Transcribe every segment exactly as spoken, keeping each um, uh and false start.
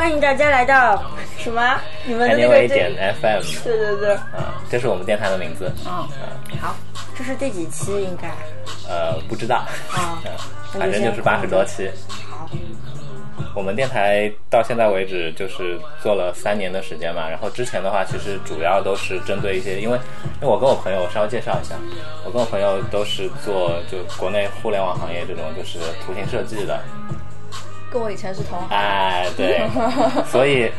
欢迎大家来到什么你们的那个 Anyway.fm 对对对、嗯、这是我们电台的名字、哦嗯、好，这是第几期应该呃不知道、哦嗯、反正就是八十多期。好，我们电台到现在为止就是做了三年的时间嘛，然后之前的话其实主要都是针对一些，因为因为我跟我朋友稍微介绍一下，我跟我朋友都是做就国内互联网行业这种就是图形设计的，跟我以前是同行。哎，对，所以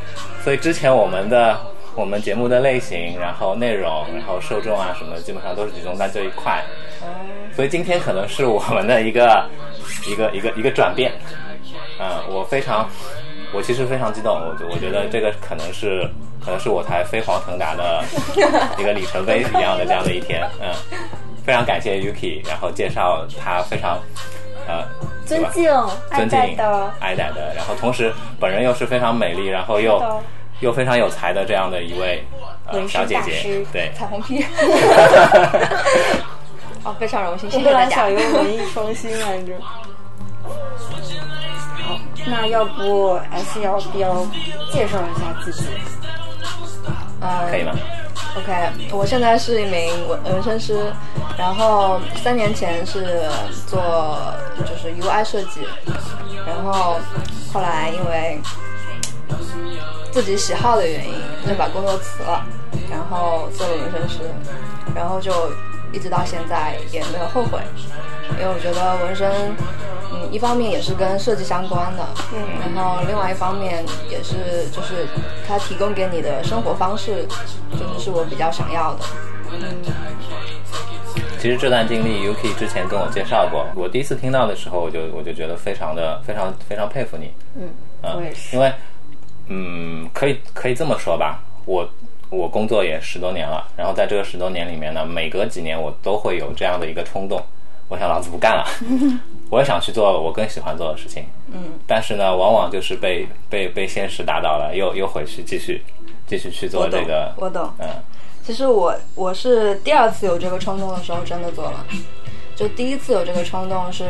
所以之前我们的我们节目的类型，然后内容，然后受众啊什么，基本上都是集中在这一块，所以今天可能是我们的一个一个一个一个转变。嗯，我非常，我其实非常激动，我我觉得这个可能是，可能是我才飞黄腾达的一个里程碑一样的这样的一天。嗯，非常感谢 Yuki， 然后介绍他非常，呃，尊敬、尊敬、爱戴的、爱戴的，然后同时本人又是非常美丽，然后又又非常有才的这样的一位、呃、小姐姐，对，彩虹屁。哦，非常荣幸，谢谢大家。我本来想用文艺双馨来着。那要不 S 要不要介绍一下自己？呃、可以吗 ？OK， 我现在是一名纹身师，然后三年前是做就是 U I 设计，然后后来因为自己喜好的原因就把工作辞了，然后做了纹身师，然后就一直到现在也没有后悔，因为我觉得纹身。嗯，一方面也是跟设计相关的，嗯，然后另外一方面也是就是它提供给你的生活方式，就是是我比较想要的。嗯，其实这段经历 Yuki 之前跟我介绍过，我第一次听到的时候，我就我就觉得非常的非常非常佩服你。嗯，嗯我也是，因为嗯，可以可以这么说吧，我我工作也十多年了，然后在这个十多年里面呢，每隔几年我都会有这样的一个冲动。我想老子不干了，我也想去做我更喜欢做的事情。嗯，但是呢，往往就是被被被现实打倒了，又又回去继续继续去做这个。我懂，我懂。嗯，其实我我是第二次有这个冲动的时候真的做了，就第一次有这个冲动是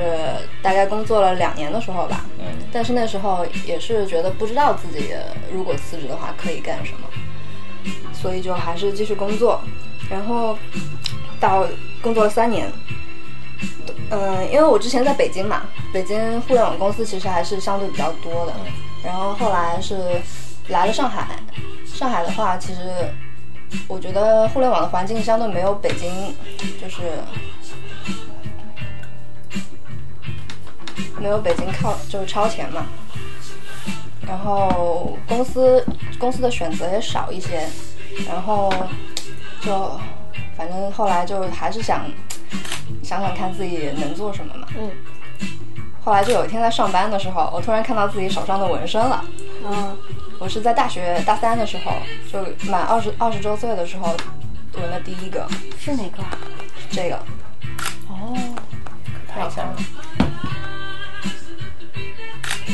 大概工作了两年的时候吧。嗯，但是那时候也是觉得不知道自己如果辞职的话可以干什么，所以就还是继续工作，然后到工作了三年。嗯，因为我之前在北京嘛，北京互联网公司其实还是相对比较多的，然后后来是来了上海，上海的话其实我觉得互联网的环境相对没有北京就是没有北京靠就是超前嘛，然后公司公司的选择也少一些，然后就反正后来就还是想想想看自己能做什么嘛。嗯，后来就有一天在上班的时候，我突然看到自己手上的纹身了。嗯，我是在大学大三的时候，就满二十二十周岁的时候纹了第一个。是哪个？这个。哦，可拍一下。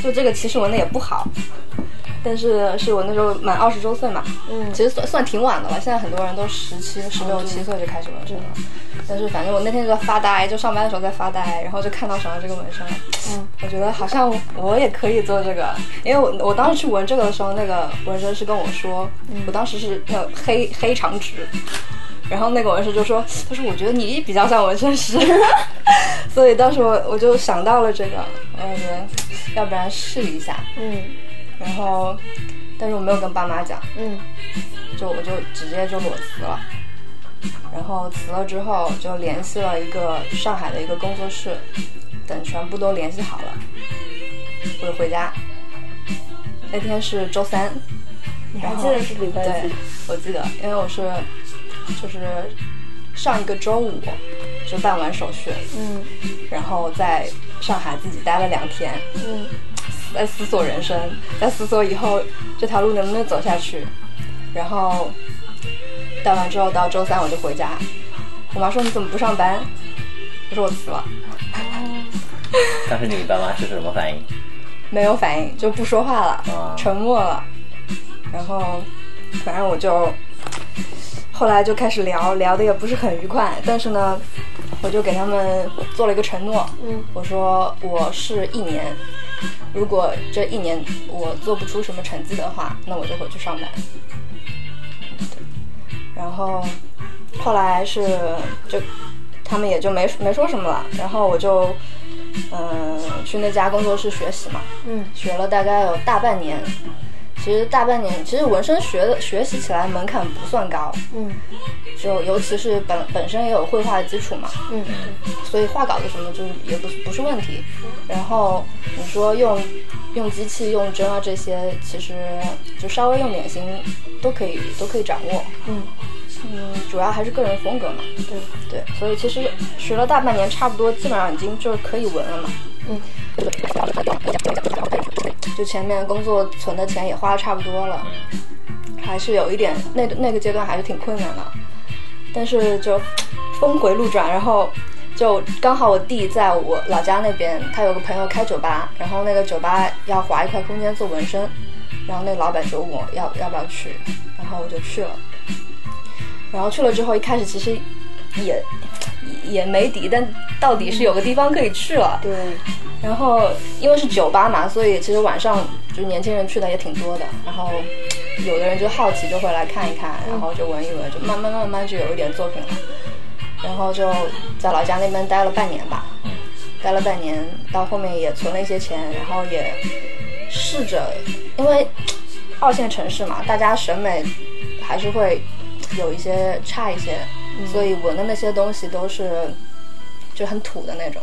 就这个其实纹的也不好，但是是我那时候满二十周岁嘛。嗯，其实算算挺晚的了，现在很多人都十七十六七岁就开始纹身了。但是反正我那天就在发呆，就上班的时候在发呆，然后就看到手上这个纹身了。嗯，我觉得好像我也可以做这个，因为我我当时去纹这个的时候，那个纹身师跟我说，嗯、我当时是那个黑黑长直，然后那个纹身就说，他说我觉得你比较像纹身师，所以当时我我就想到了这个，我觉得要不然试一下。嗯，然后但是我没有跟爸妈讲，嗯，就我就直接就裸辞了。然后辞了之后就联系了一个上海的一个工作室，等全部都联系好了我就回家。那天是周三，你还记得是礼拜几？对，我记得，因为我是就是上一个周五就办完手续，嗯，然后在上海自己待了两天，嗯，在思索人生，在思索以后这条路能不能走下去，然后干完之后到周三我就回家，我妈说你怎么不上班？我说我辞了。当时你爸妈是什么反应？没有反应，就不说话了，哦、沉默了。然后反正我就后来就开始聊，聊的也不是很愉快，但是呢，我就给他们做了一个承诺，嗯，我说我是一年。如果这一年我做不出什么成绩的话，那我就回去上班。然后后来是就他们也就没没说什么了，然后我就嗯、呃、去那家工作室学习嘛，嗯，学了大概有大半年。其实大半年，其实纹身学的学习起来门槛不算高，嗯，就尤其是本本身也有绘画的基础嘛，嗯，所以画稿子什么就也不不是问题。然后你说用用机器、用针啊这些，其实就稍微用点心都可以都可以掌握，嗯嗯，主要还是个人风格嘛，对对，所以其实学了大半年，差不多基本上已经就是可以纹了嘛，嗯。就前面工作存的钱也花了差不多了，还是有一点那那个阶段还是挺困难的，但是就峰回路转，然后就刚好我弟在我老家那边，他有个朋友开酒吧，然后那个酒吧要划一块空间做纹身，然后那个老板就问我要要不要去，然后我就去了，然后去了之后一开始其实也也没底，但到底是有个地方可以去了，对。然后因为是酒吧嘛，所以其实晚上就年轻人去的也挺多的，然后有的人就好奇就会来看一看，然后就闻一闻，就慢慢慢慢就有一点作品了。然后就在老家那边待了半年吧，待了半年，到后面也存了一些钱，然后也试着，因为二线城市嘛，大家审美还是会有一些差一些，所以闻的那些东西都是就很土的那种，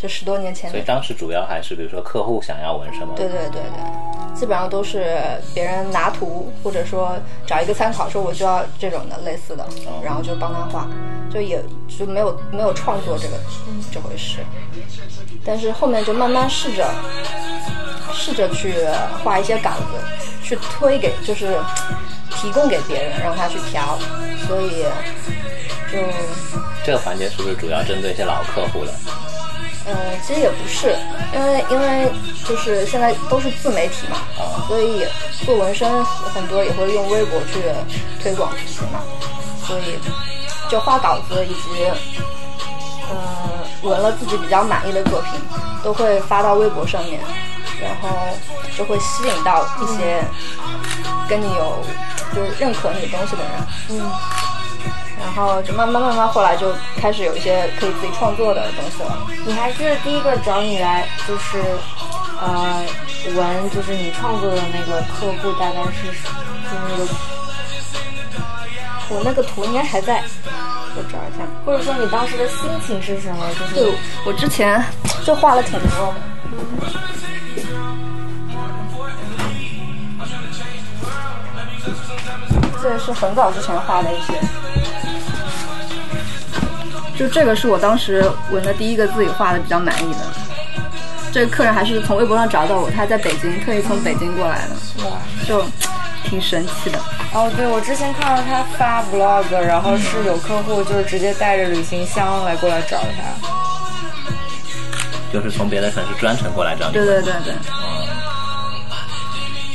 就十多年前。所以当时主要还是比如说客户想要纹什么，对对对对，基本上都是别人拿图或者说找一个参考，说我就要这种的类似的，然后就帮他画，就也就没有没有创作这个这回事。但是后面就慢慢试着试着去画一些稿子，去推给就是提供给别人让他去调，所以就这个环节是不是主要针对一些老客户了？嗯，其实也不是，因为因为就是现在都是自媒体嘛，所以做纹身很多也会用微博去推广自己嘛，所以就画稿子以及嗯纹了自己比较满意的作品都会发到微博上面，然后就会吸引到一些跟你有就是认可你东西的人，嗯，然后就慢慢慢慢后来就开始有一些可以自己创作的东西了。你还是第一个找你来就是呃纹就是你创作的那个客户大概是就是那个我那个图应该还在。我找一下，或者说你当时的心情是什么？就是对我之前就画了挺多的，这是很早之前画的一些，就这个是我当时纹的第一个自己画的比较满意的。这个客人还是从微博上找到我，他在北京，特意从北京过来的，哇，就挺神奇的。哦，对，我之前看到他发 vlog， 然后是有客户就是直接带着旅行箱来过来找他，就是从别的城市专程过来找你。对对对对。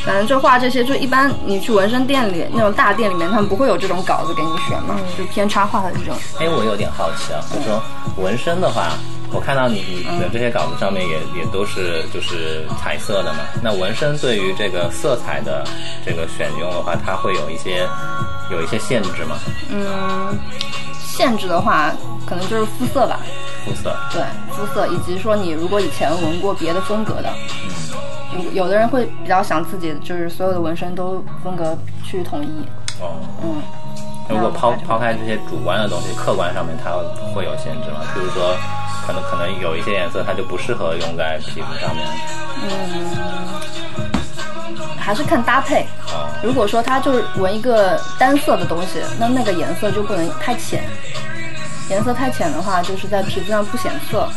反正就画这些，就一般你去纹身店里那种大店里面，他们不会有这种稿子给你选嘛，就偏插画的这种。哎，我有点好奇啊，就说纹身的话，我看到你的这些稿子上面也也都是就是彩色的嘛。那纹身对于这个色彩的这个选用的话，它会有一些有一些限制吗？嗯，限制的话，可能就是肤色吧。肤色。对，肤色，以及说你如果以前纹过别的风格的。有的人会比较想自己就是所有的纹身都风格去统一，哦，嗯，如果抛抛开这些主观的东西，客观上面它会有限制吗？比如说可能可能有一些颜色它就不适合用在皮肤上面。嗯，还是看搭配，哦，如果说它就是纹一个单色的东西，那那个颜色就不能太浅，颜色太浅的话就是在皮肤上不显色，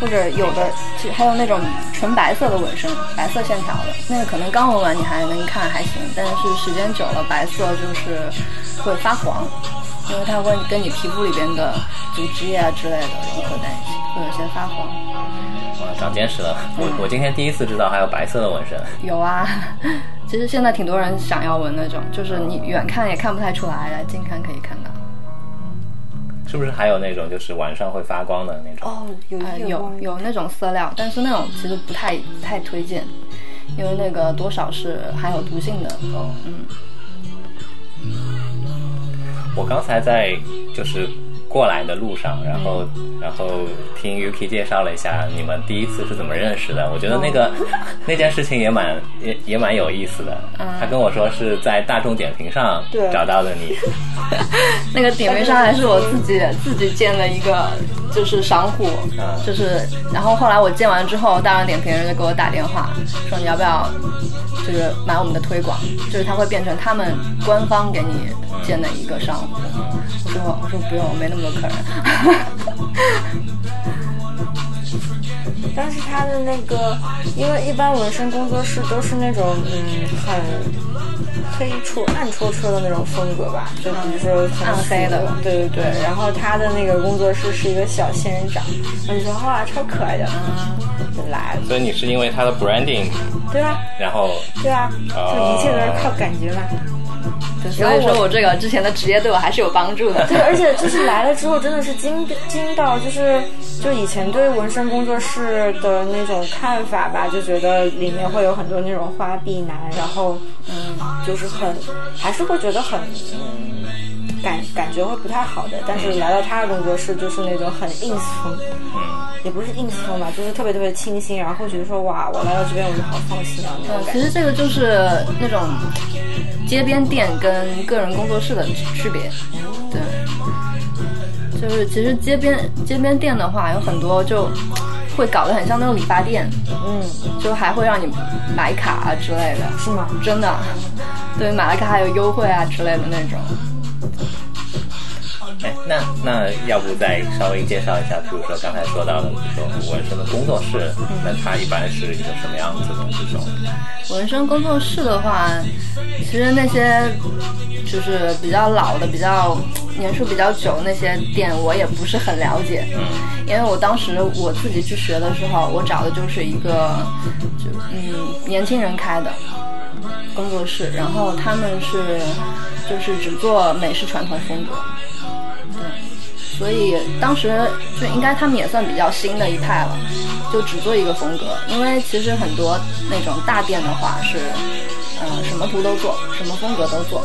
或者有的其实还有那种纯白色的纹身，白色线条的那个可能刚纹完你还能看还行，但是时间久了白色就是会发黄，因为它会跟你皮肤里边的组织液啊之类的融合在一起，会有些发黄。哇，长见识了，我、嗯、我今天第一次知道还有白色的纹身。有啊，其实现在挺多人想要纹那种，就是你远看也看不太出来，近看可以看到。是不是还有那种就是晚上会发光的那种？哦，有、呃、有有那种色料，但是那种其实不太不太推荐，因为那个多少是含有毒性的。哦，嗯。我刚才在就是过来的路上，然后、嗯、然后听 Yuki 介绍了一下你们第一次是怎么认识的，我觉得那个、哦、那件事情也蛮也也蛮有意思的、嗯、他跟我说是在大众点评上找到的你那个点评上还是我自己自己建了一个就是商户、嗯、就是然后后来我建完之后，大众点评人就给我打电话说你要不要就是买我们的推广，就是他会变成他们官方给你建的一个商户、嗯、我说我说不用，我没那么有可能但是他的那个，因为一般纹身工作室都是那种嗯很黑戳暗戳戳的那种风格吧，就比如说暗黑的，对对对。然后他的那个工作室是一个小仙人掌，我就说哇超可爱的，嗯、来。所以你是因为他的 branding 对吧、啊？然后对啊，就一切都是靠感觉嘛。所以说我这个之前的职业对我还是有帮助的。对，而且就是来了之后真的是惊惊到，就是就以前对纹身工作室的那种看法吧，就觉得里面会有很多那种花臂男，然后嗯，就是很还是会觉得很嗯感感觉会不太好的。但是来到他的工作室，就是那种很硬松，也不是硬松吧，就是特别特别清新，然后觉得说哇，我来到这边我就好放心啊那种感觉。其实这个就是那种街边店跟个人工作室的区别，对，就是其实街边街边店的话，有很多就会搞得很像那种理发店，嗯，就还会让你买卡啊之类的，是吗？真的，对，买了卡还有优惠啊之类的那种。哎，那那要不再稍微介绍一下，比如说刚才说到的，比如说纹身的工作室，那它一般是一个什么样子的这种？纹身工作室的话，其实那些就是比较老的、比较年数比较久那些店，我也不是很了解。嗯，因为我当时我自己去学的时候，我找的就是一个就嗯年轻人开的工作室，然后他们是就是只做美式传统风格。对，所以当时就应该他们也算比较新的一派了，就只做一个风格。因为其实很多那种大店的话是，呃，什么图都做，什么风格都做。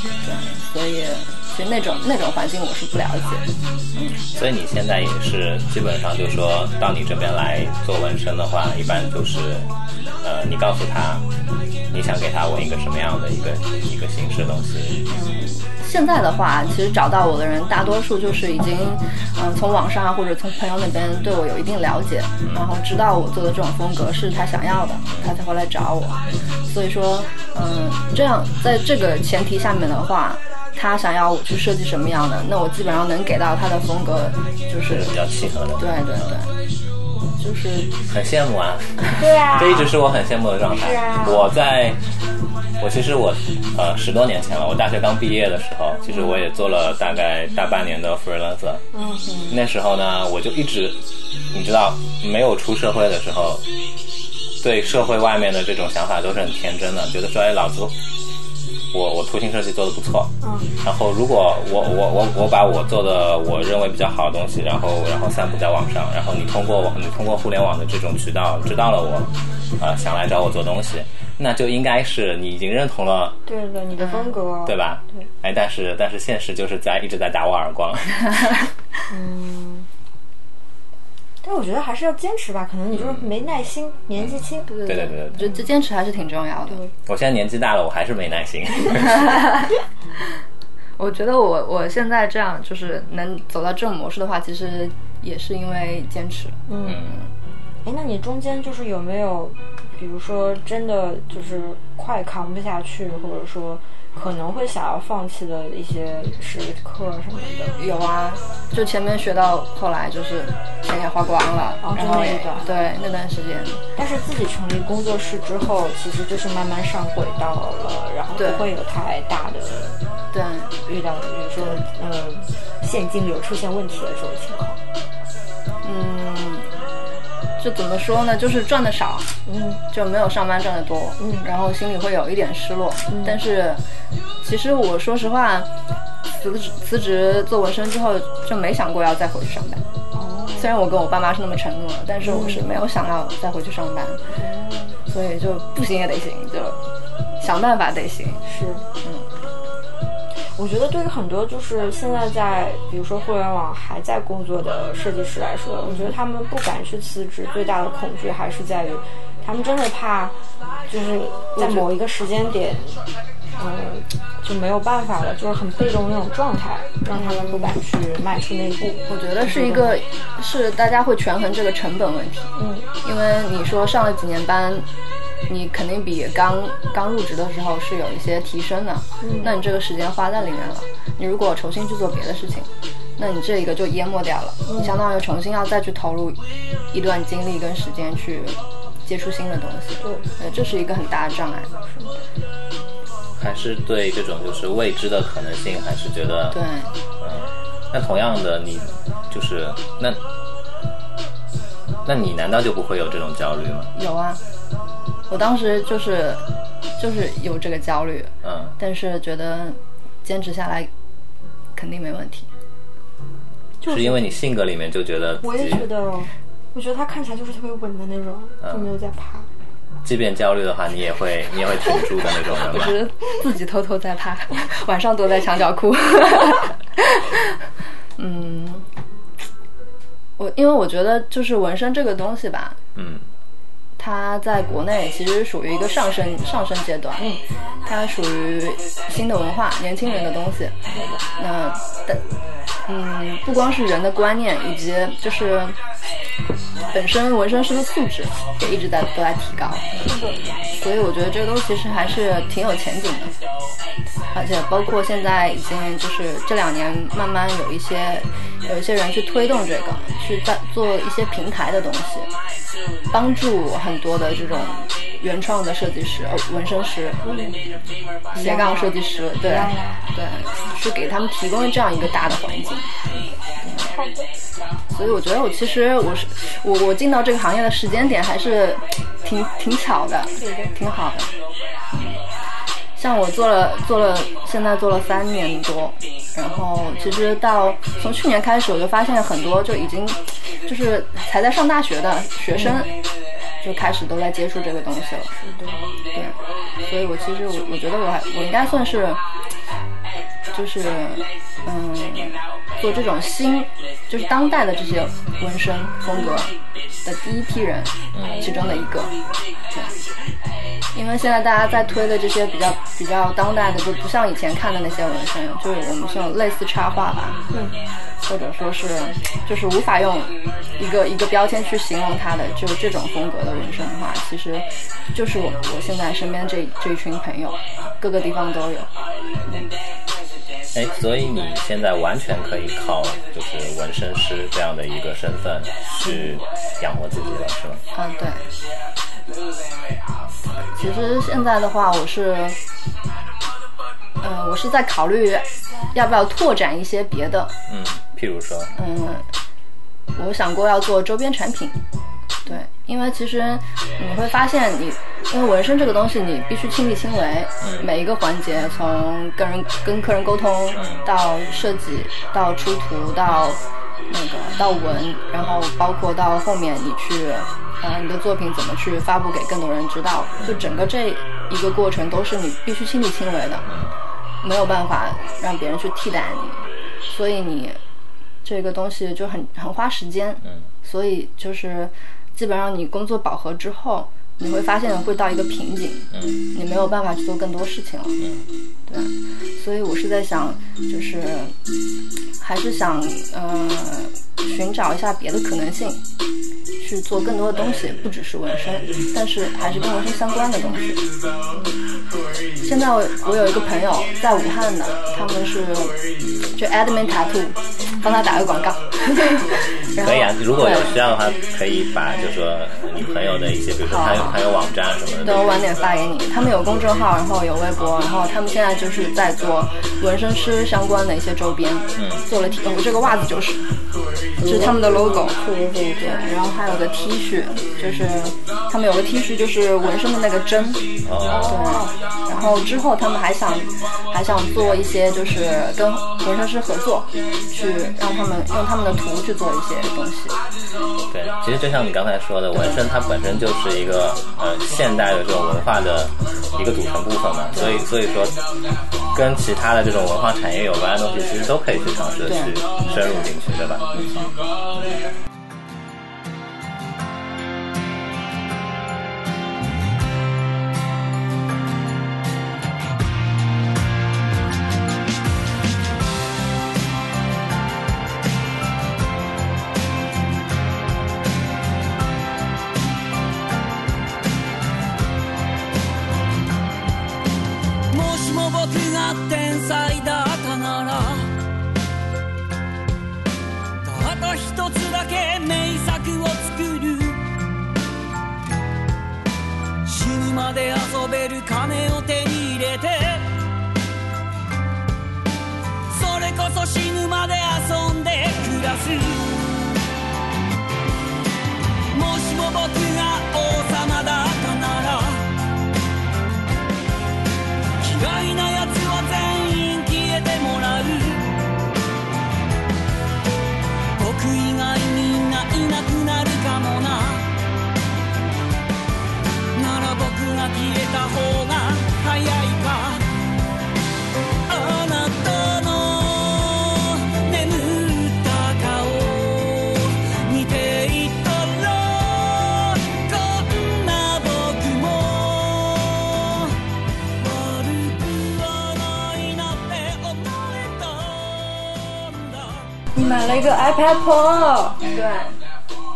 对，所以其实那种那种环境我是不了解。嗯，所以你现在也是基本上就说到你这边来做纹身的话，一般就是，呃，你告诉他你想给他纹一个什么样的一个一个形式东西。嗯，现在的话其实找到我的人大多数就是已经嗯、呃、从网上啊或者从朋友那边对我有一定了解，然后知道我做的这种风格是他想要的，他才会来找我。所以说嗯、呃、这样在这个前提下面的话，他想要我去设计什么样的，那我基本上能给到他的风格就是比较契合的。对对对，就是很羡慕啊。对啊，这一直是我很羡慕的状态。啊，我在我其实我呃十多年前了，我大学刚毕业的时候，其实我也做了大概大半年的 freelancer。嗯，那时候呢我就一直，你知道没有出社会的时候，对社会外面的这种想法都是很天真的，觉得说哎老子我我图形设计做的不错，嗯，然后如果我我我我把我做的我认为比较好的东西，然后然后散布在网上，然后你通过网你通过互联网的这种渠道知道了我，啊、呃、想来找我做东西，那就应该是你已经认同了，对对，你的风格，对吧？对，哎，但是但是现实就是在一直在打我耳光。嗯，但我觉得还是要坚持吧，可能你就是没耐心，嗯、年纪轻，对对对对对，我觉得坚持还是挺重要的。我现在年纪大了，我还是没耐心。我觉得我我现在这样就是能走到这种模式的话，其实也是因为坚持。嗯，哎，那你中间就是有没有，比如说真的就是快扛不下去，或者说可能会想要放弃的一些时刻什么的？有啊，就前面学到后来就是钱也花光了，哦，然后也就那对那段时间。但是自己成立工作室之后，其实就是慢慢上轨道了，然后不会有太大的对遇到比如说呃现金流出现问题的这种情况。嗯，就怎么说呢，就是赚的少，嗯，就没有上班赚的多，嗯，然后心里会有一点失落。嗯，但是其实我说实话，辞辞职做纹身之后就没想过要再回去上班。虽然我跟我爸妈是那么承诺，但是我是没有想要再回去上班，嗯、所以就不行也得行，就想办法得行。是，嗯，我觉得对于很多就是现在在比如说互联网还在工作的设计师来说，我觉得他们不敢去辞职，最大的恐惧还是在于他们真的怕，就是在某一个时间点。嗯，就没有办法了，就是很被动那种状态，让他们不敢去迈出那一步。我觉得是一个，是大家会权衡这个成本问题。嗯，因为你说上了几年班，你肯定比刚刚入职的时候是有一些提升的，嗯，那你这个时间花在里面了，你如果重新去做别的事情，那你这一个就淹没掉了，嗯，你相当于重新要再去投入一段精力跟时间去接触新的东西。对，呃，这是一个很大的障碍。还是对这种就是未知的可能性，还是觉得对，嗯，那同样的你就是那，那你难道就不会有这种焦虑吗？有啊，我当时就是就是有这个焦虑，嗯，但是觉得坚持下来肯定没问题。就是因为你性格里面就觉得，我也觉得，我觉得他看起来就是特别稳的那种，嗯，就没有在爬。即便焦虑的话，你也会你也会挺住的那种人吧？我是自己偷偷在怕，晚上躲在墙角哭。嗯，我因为我觉得就是纹身这个东西吧，嗯，它在国内其实属于一个上升上升阶段，嗯，它属于新的文化、年轻人的东西。那但嗯，不光是人的观念，以及就是本身纹身师的素质也一直在都在提高，所以我觉得这个东西其实还是挺有前景的。而且包括现在已经就是这两年慢慢有一些有一些人去推动这个，去做一些平台的东西，帮助很多的这种原创的设计师、哦、纹身师、斜杠设计师，对对，是给他们提供这样一个大的环境。所以我觉得我其实我是我我进到这个行业的时间点还是挺挺巧的，挺好的。像我做了做了现在做了三年多，然后其实到从去年开始我就发现很多就已经就是才在上大学的学生就开始都在接触这个东西了。对，所以我其实我我觉得我还我应该算是就是嗯做这种新就是当代的这些纹身风格的第一批人，嗯，其中的一个。对，因为现在大家在推的这些比较比较当代的就不像以前看的那些纹身，就是我们是有类似插画吧，嗯，或者说是就是无法用一个一个标签去形容它的，就这种风格的纹身的话，其实就是我我现在身边这这一群朋友各个地方都有。嗯，哎，所以你现在完全可以靠就是纹身师这样的一个身份去养活自己了，是吗？嗯，对。其实现在的话，我是，呃，我是在考虑要不要拓展一些别的。嗯，譬如说。嗯，我想过要做周边产品。对，因为其实你会发现你，因为纹身这个东西你必须亲力亲为，嗯，每一个环节，从跟人跟客人沟通到设计到出图到那个到纹，然后包括到后面你去呃你的作品怎么去发布给更多人知道，就整个这一个过程都是你必须亲力亲为的，没有办法让别人去替代你，所以你这个东西就很很花时间。所以就是基本上你工作饱和之后，你会发现会到一个瓶颈，嗯，你没有办法去做更多事情了，嗯，对，所以我是在想，就是还是想呃寻找一下别的可能性，去做更多的东西，不只是纹身，但是还是跟纹身相关的东西。嗯，现在我我有一个朋友在武汉的，他们是就 Admin Tattoo， 帮他打个广告。可以啊，如果有需要的话，可以把就是说你朋友的一些，比如说他有他有网站什么的，对，我晚点发给你。他们有公众号，然后有微博，然后他们现在就是在做纹身师相关的一些周边，嗯，做了 T， 我这个袜子就是，就是他们的 logo， 对对对对，然后还有。的 T 恤，就是他们有个 T 恤，就是纹身的那个针，哦，对，然后之后他们还想还想做一些，就是跟纹身师合作，去让他们用他们的图去做一些东西。对，其实就像你刚才说的，纹身它本身就是一个呃现代的这种文化的一个组成部分嘛，所以所以说跟其他的这种文化产业有关的东西，其实都可以去尝试去深入进去，对吧？嗯买了一个 iPad Pro， 对，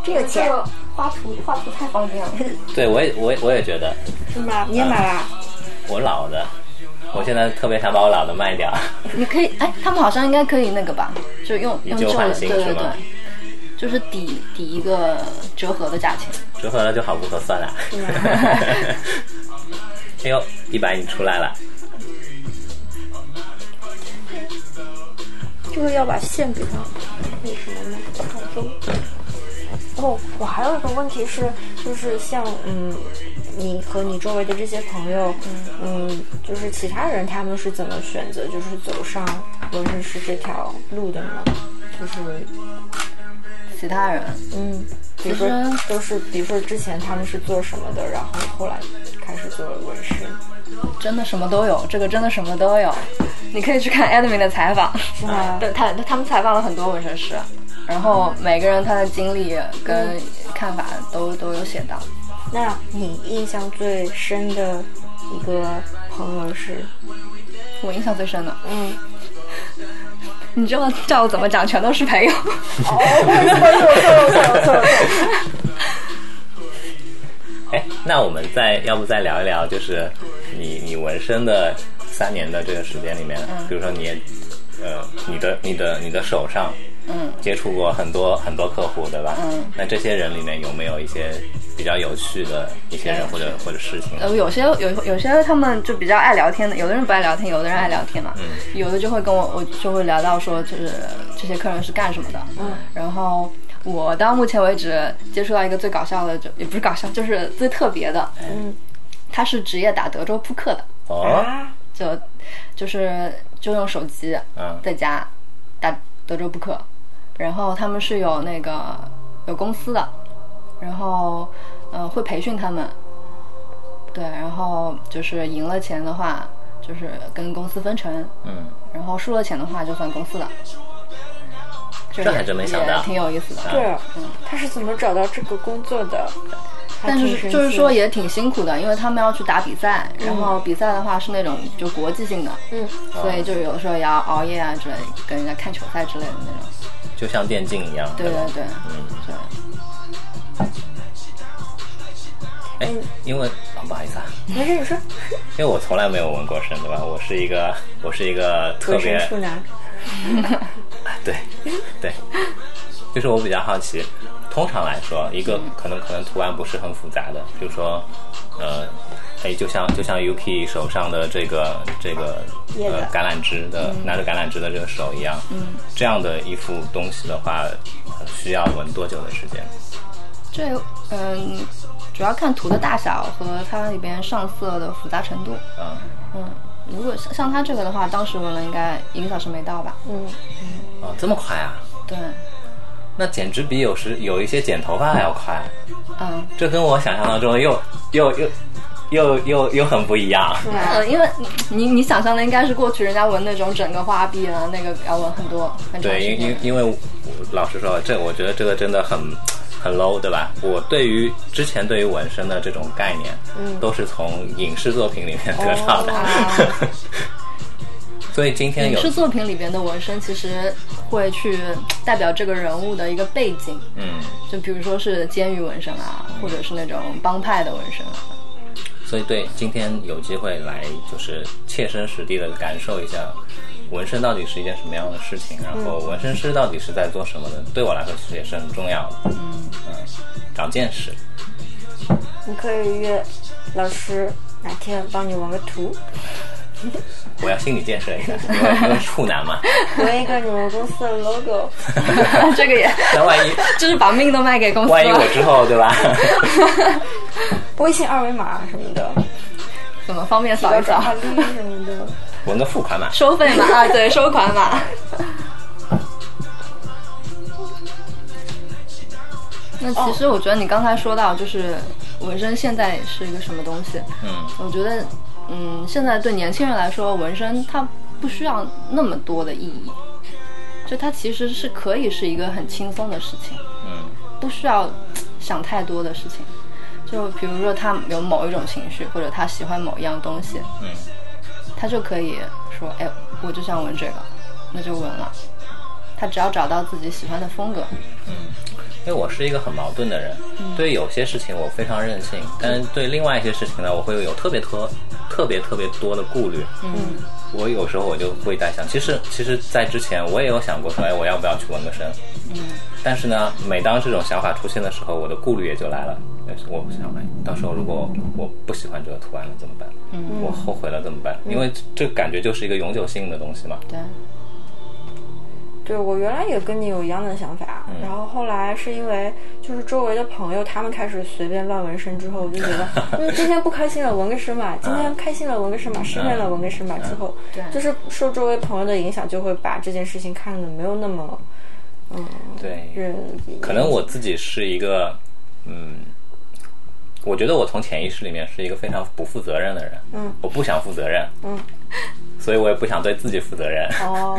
这有钱，画图画图太方便了。对，我也我也我也觉得。是吗？你也买了？嗯、我老的，我现在特别想把我老的卖掉。你可以，哎，他们好像应该可以那个吧？就用用旧的，对对对，就是抵抵一个折合的价钱。折合了就好不合算了。哎呦，一百你出来了。这个要把线给它那什么呢？好中。哦，我还有一个问题是，就是像嗯，你和你周围的这些朋友，嗯，嗯就是其他人他们是怎么选择，就是走上纹身师这条路的呢？就是其他人，嗯，比如说都是，比如说之前他们是做什么的，然后后来开始做了纹身。真的什么都有，这个真的什么都有。你可以去看 Admin 的采访，是吗？对，他他们采访了很多纹身师，然后每个人他的经历跟看法都、嗯、都有写到。那你印象最深的一个朋友是？我印象最深的，嗯，你知道叫我怎么讲，全都是朋友。哦，错错错错错。哎，那我们再要不再聊一聊，就是你你纹身的三年的这个时间里面，嗯、比如说你，呃，你的你的你的手上，嗯，接触过很多很多客户，对吧？嗯，那这些人里面有没有一些比较有趣的一些人或者或者事情？呃，有些有有些他们就比较爱聊天的，有的人不爱聊天，有的人爱聊天嘛，嗯、有的就会跟我我就会聊到说，就是这些客人是干什么的，嗯，然后。我到目前为止接触到一个最搞笑的，就也不是搞笑，就是最特别的。嗯，他是职业打德州扑克的。哦，就就是就用手机在家打德州扑克，然后他们是有那个有公司的，然后嗯、呃、会培训他们，对，然后就是赢了钱的话就是跟公司分成，嗯，然后输了钱的话就算公司的。这还真没想到，挺有意思的。对、啊，嗯，他是怎么找到这个工作的？但是就是说也挺辛苦的，因为他们要去打比赛，嗯、然后比赛的话是那种就国际性的，嗯，所以就有时候也要熬夜啊之类，跟人家看球赛之类的那种。就像电竞一样。对对对，嗯，对。哎，因为、哦、不好意思啊，没事你说。因为我从来没有纹过身，对吧？我是一个，我是一个特别。处男。对对，就是我比较好奇，通常来说一个可能可能图案不是很复杂的，比如说呃哎就像就像 Yuki 手上的这个这个呃橄榄枝的、嗯、拿着橄榄枝的这个手一样，嗯，这样的一幅东西的话需要纹多久的时间？这嗯、呃、主要看图的大小和它里边上色的复杂程度。嗯嗯，如果像它这个的话，当时纹了应该一个小时没到吧？嗯嗯。哦，这么快啊？对。那简直比有时有一些剪头发还要快。嗯，这跟我想象当中又又又又又又很不一样。对、嗯，因为你你想象的应该是过去人家纹那种整个花臂啊，那个要纹很多很长时间。对，因因因为老实说，这我觉得这个真的很很 low， 对吧？我对于之前对于纹身的这种概念，嗯，都是从影视作品里面得到的。哦所以今天有影视作品里边的纹身其实会去代表这个人物的一个背景，嗯，就比如说是监狱纹身啊，或者是那种帮派的纹身啊。所以对，今天有机会来就是切身实地的感受一下纹身到底是一件什么样的事情，然后纹身师到底是在做什么的，对我来说其实也是很重要的。嗯嗯，长见识。你可以约老师哪天帮你纹个图。我要心理建设一下，因为因为处男嘛，纹一个你们公司的 logo， 这个也，那万一就是把命都卖给公司，万一我之后对吧？微信二维码什么的，怎么方便扫一扫？什么的，纹个付款码，收费码啊，对，收款码。那其实我觉得你刚才说到，就是纹身现在是一个什么东西？嗯，我觉得。嗯，现在对年轻人来说，纹身它不需要那么多的意义，就它其实是可以是一个很轻松的事情，嗯，不需要想太多的事情。就比如说他有某一种情绪，或者他喜欢某一样东西，嗯，他就可以说，哎，我就想纹这个，那就纹了。他只要找到自己喜欢的风格。嗯，因为我是一个很矛盾的人，嗯、对有些事情我非常任性，但是对另外一些事情呢，我会有特别特特别特别多的顾虑。嗯，我有时候我就会在想，其实其实，在之前我也有想过说，哎，我要不要去纹个身？嗯，但是呢，每当这种想法出现的时候，我的顾虑也就来了。我想，哎，到时候如果我不喜欢这个图案了怎么办？嗯，我后悔了怎么办？因为这感觉就是一个永久性的东西嘛。对。对，我原来也跟你有一样的想法、嗯、然后后来是因为就是周围的朋友他们开始随便乱纹身之后，我就觉得就是今天不开心了纹个身嘛，今天开心了纹个身嘛，失恋了纹个身嘛，之后就是受周围朋友的影响，就会把这件事情看得没有那么嗯，对，可能我自己是一个嗯，我觉得我从潜意识里面是一个非常不负责任的人，嗯，我不想负责任，嗯，所以我也不想对自己负责任，哦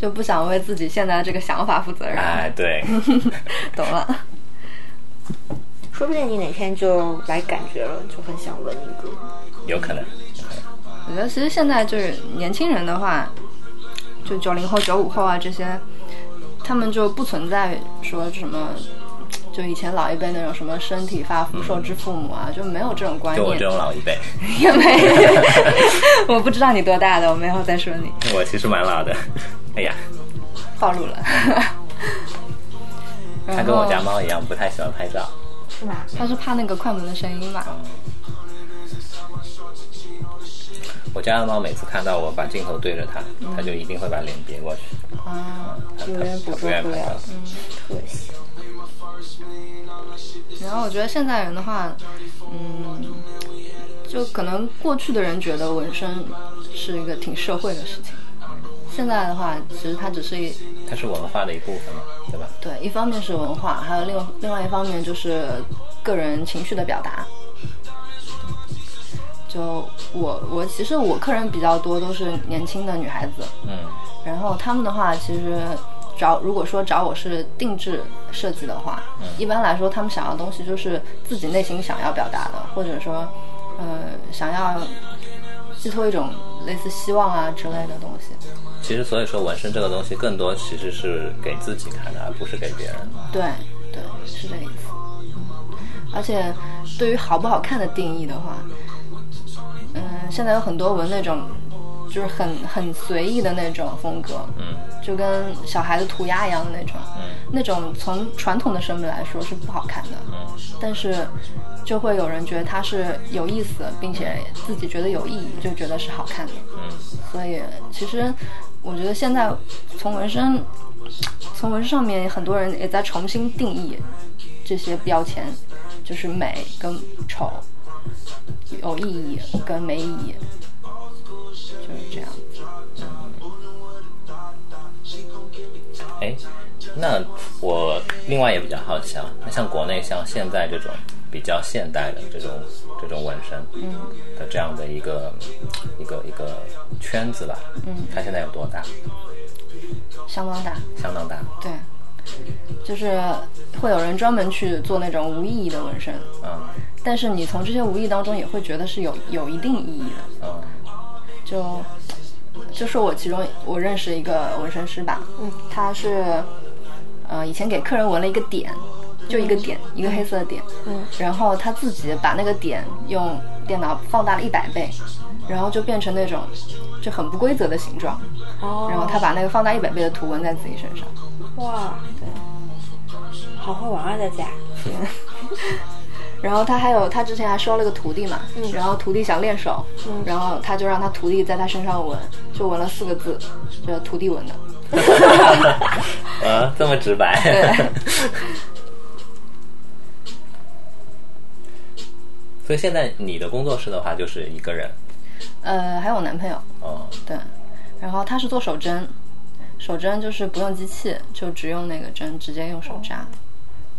就不想为自己现在这个想法负责任。哎，对，懂了。说不定你哪天就来感觉了，就很想纹一个。有可能。我觉得其实现在就是年轻人的话，就九零后、九五后啊这些，他们就不存在说什么，就以前老一辈那种什么身体发肤受之父母啊、嗯，就没有这种观念。就我这种老一辈。也没。我不知道你多大的，我没有再说你。我其实蛮老的。哎呀，暴露了。他跟我家猫一样，不太喜欢拍照。是吗？他是怕那个快门的声音嘛、嗯。我家的猫每次看到我把镜头对着它，嗯、它就一定会把脸别过去。啊，永远捕捉不了，嗯，可惜。然后我觉得现在人的话，嗯，就可能过去的人觉得纹身是一个挺社会的事情。现在的话，其实它只是一，它是文化的一部分嘛，对吧？对，一方面是文化，还有另另外一方面就是个人情绪的表达。就我我其实我客人比较多都是年轻的女孩子，嗯，然后她们的话，其实找如果说找我是定制设计的话，嗯、一般来说她们想要的东西就是自己内心想要表达的，或者说，呃，想要寄托一种类似希望啊之类的东西。其实所以说纹身这个东西更多其实是给自己看的，而不是给别人的。对对，是这个意思。而且对于好不好看的定义的话，嗯、呃、现在有很多纹那种就是很很随意的那种风格，嗯，就跟小孩子涂鸦一样的那种，嗯，那种从传统的审美来说是不好看的，嗯，但是就会有人觉得它是有意思，并且自己觉得有意义，就觉得是好看的，嗯，所以其实我觉得现在从纹身从纹身上面很多人也在重新定义这些标签，就是美跟丑，有意义跟没意义，就是这样。哎，那我另外也比较好奇啊，那像国内像现在这种比较现代的这种这种纹身的这样的一个、嗯、一个一个圈子吧，嗯，它现在有多大？相当大，相当大。对，就是会有人专门去做那种无意义的纹身，嗯，但是你从这些无意当中也会觉得是有有一定意义的，嗯，就就是我其中我认识一个纹身师吧，嗯，他是呃以前给客人纹了一个点。就一个点，一个黑色的点，嗯，然后他自己把那个点用电脑放大了一百倍，然后就变成那种就很不规则的形状，哦，然后他把那个放大一百倍的图纹在自己身上。哇，对，好会玩啊，在家。然后他还有他之前还收了个徒弟嘛，嗯，然后徒弟想练手，嗯，然后他就让他徒弟在他身上纹，就纹了四个字，就徒弟纹的。啊，这么直白。对。所以现在你的工作室的话就是一个人，呃，还有我男朋友。哦，对，然后他是做手针，手针就是不用机器，就只用那个针，直接用手扎。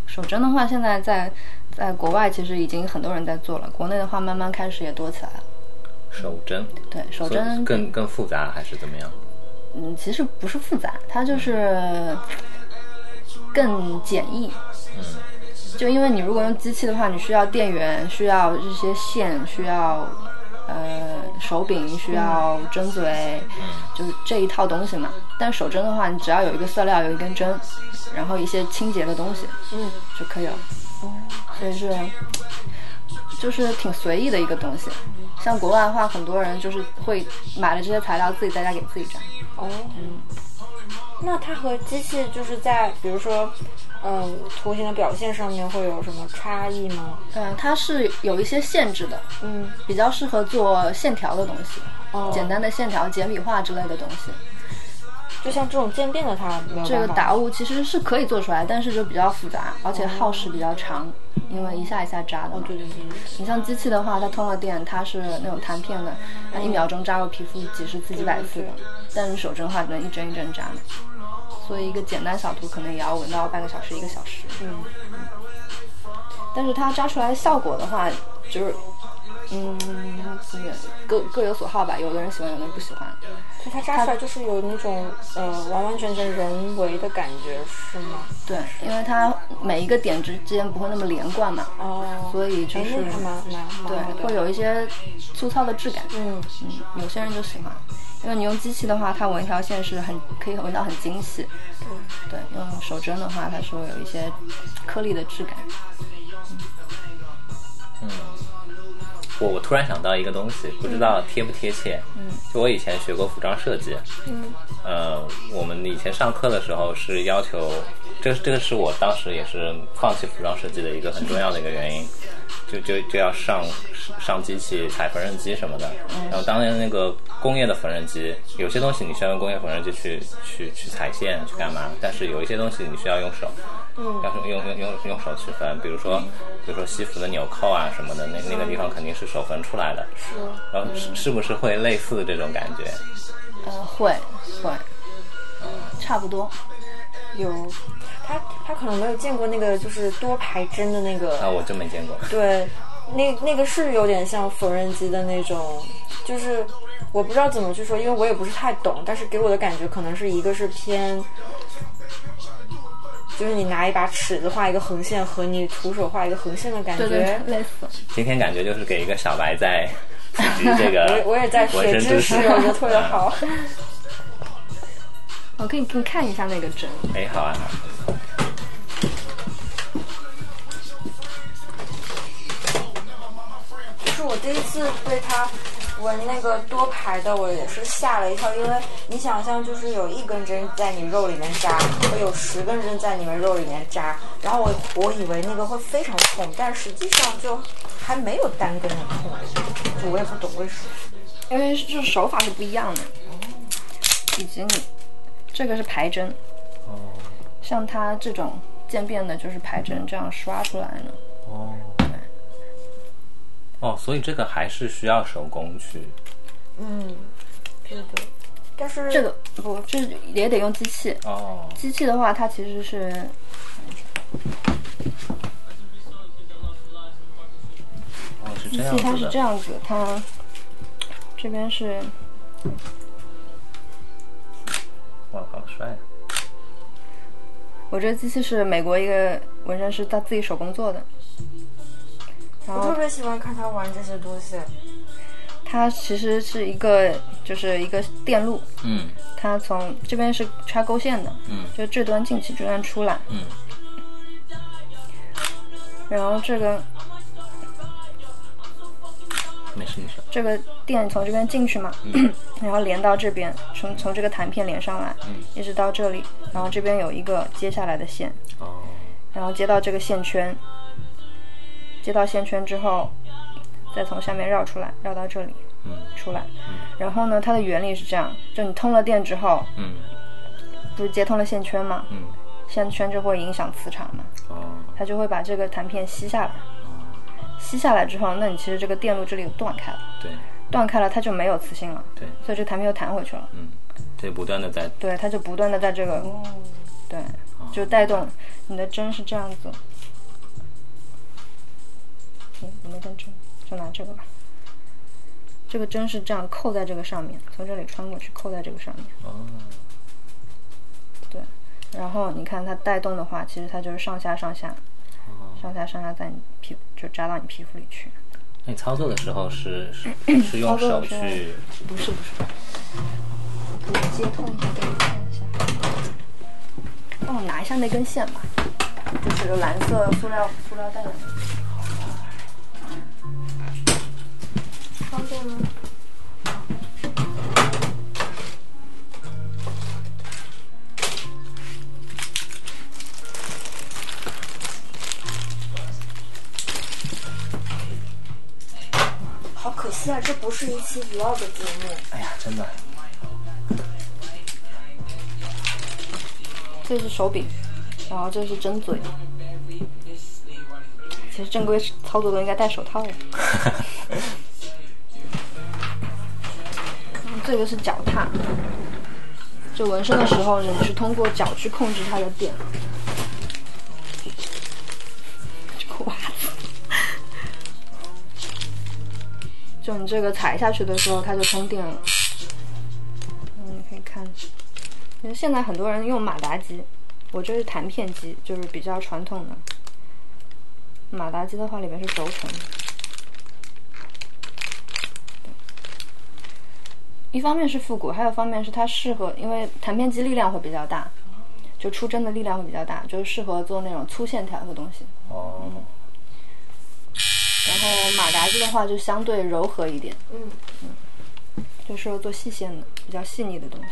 手针的话，现在在在国外其实已经很多人在做了，国内的话慢慢开始也多起来了。手针，对，手针更更复杂还是怎么样？嗯，其实不是复杂，它就是更简易。嗯。就因为你如果用机器的话，你需要电源，需要这些线，需要呃手柄，需要针嘴，就是这一套东西嘛。但手针的话，你只要有一个塑料，有一根针，然后一些清洁的东西，嗯，就可以了。所以是就是挺随意的一个东西。像国外的话，很多人就是会买了这些材料，自己在家给自己扎。哦，嗯。那它和机器就是在比如说嗯，图形的表现上面会有什么差异吗？嗯，它是有一些限制的，嗯，比较适合做线条的东西，哦，简单的线条、简笔画之类的东西。就像这种渐变的它没有办法，这个打物其实是可以做出来，但是就比较复杂，而且耗时比较长，哦，因为一下一下扎的嘛。哦，对对对。你像机器的话，它通了电，它是那种弹片的，它一秒钟扎入皮肤几十次、几百次的，但是手针的话能一针一针扎的。所以一个简单小图可能也要纹到半个小时一个小时，嗯，但是它扎出来的效果的话，就是，嗯，各各有所好吧，有的人喜欢，有的人不喜欢。所以它扎出来就是有那种呃完完全全人为的感觉，是吗？对，因为它每一个点之间不会那么连贯嘛，哦，所以就是对，会有一些粗糙的质感，嗯嗯，有些人就喜欢。因为你用机器的话，它纹一条线是很可以纹到很精细，对对，用手针的话，它是会有一些颗粒的质感。嗯，我我突然想到一个东西，不知道贴不贴切。嗯，就我以前学过服装设计，嗯，呃，我们以前上课的时候是要求，这这个是我当时也是放弃服装设计的一个很重要的一个原因。就就就要上上机器踩缝纫机什么的，然后当年那个工业的缝纫机，有些东西你需要用工业缝纫机去去去踩线去干嘛，但是有一些东西你需要用手，嗯，要用用用用手去缝，比如说比如说西服的纽扣啊什么的，那那个地方肯定是手缝出来的，是，然后是是不是会类似这种感觉？呃，会会，差不多。有，他他可能没有见过那个就是多排针的那个啊，我真没见过。对，那那个是有点像缝纫机的那种，就是我不知道怎么去说，因为我也不是太懂，但是给我的感觉可能是一个是偏，就是你拿一把尺子画一个横线和你徒手画一个横线的感觉，对对，类似。今天感觉就是给一个小白在普及这个我，我也在学知识，我觉得特别好。我可以给你看一下那个针。哎，好啊。就是我第一次对它纹那个多排的，我也是吓了一跳，因为你想象就是有一根针在你肉里面扎，会有十根针在你们肉里面扎，然后我我以为那个会非常痛，但实际上就还没有单根的痛，我也不懂为什么，因为这手法是不一样的。以及你这个是排针。哦。像它这种渐变的，就是排针这样刷出来的。哦。哦，所以这个还是需要手工去。嗯，对的。但是这个不，这也得用机器。哦。机器的话，它其实是。哦，是这样子的。机器它是这样子，它这边是。哇，好帅啊！我这机器是美国一个纹身师他自己手工做的。我特别喜欢看他玩这些东西。它其实是一个，就是一个电路，嗯，它从这边是插钩线的，嗯，就这端进去，这端出来，嗯，然后这个，没事没事，这个电从这边进去嘛，嗯、然后连到这边，从从这个弹片连上来，嗯，一直到这里，然后这边有一个接下来的线，哦，然后接到这个线圈，接到线圈之后。再从下面绕出来，绕到这里，嗯，出来，嗯，然后呢，它的原理是这样：就你通了电之后，嗯，不是接通了线圈吗？嗯，线圈就会影响磁场嘛，哦，它就会把这个弹片吸下来，哦，吸下来之后，那你其实这个电路这里有断开了，对，断开了它就没有磁性了，对，所以这弹片又弹回去了，嗯，对，不断的在，对，它就不断的在这个，哦，对，就带动你的针是这样子，嗯，我没跟针。就拿这个吧，这个针是这样扣在这个上面，从这里穿过去扣在这个上面。哦。对，然后你看它带动的话，其实它就是上下上下，哦、上下上下在你皮就扎到你皮肤里去。你操作的时候是是是用手去？不是不是，我可以接通一下给你看一下。帮我拿一下那根线吧，就是蓝色塑料塑料袋的。方便吗？好可惜啊，这不是一期 vlog 的节目。哎呀，真的。这是手柄，然后这是针嘴。其实正规操作都应该戴手套的。这个是脚踏，就纹身的时候呢，你是通过脚去控制它的点。这个袜子，就你这个踩下去的时候，它就通电了。嗯，你可以看，因为现在很多人用马达机，我这是弹片机，就是比较传统的。马达机的话，里面是轴承。一方面是复古，还有方面是它适合，因为弹片机力量会比较大，就出针的力量会比较大，就是适合做那种粗线条的东西。哦、嗯。然后马达机的话就相对柔和一点，嗯嗯，就适合做细线的、比较细腻的东西。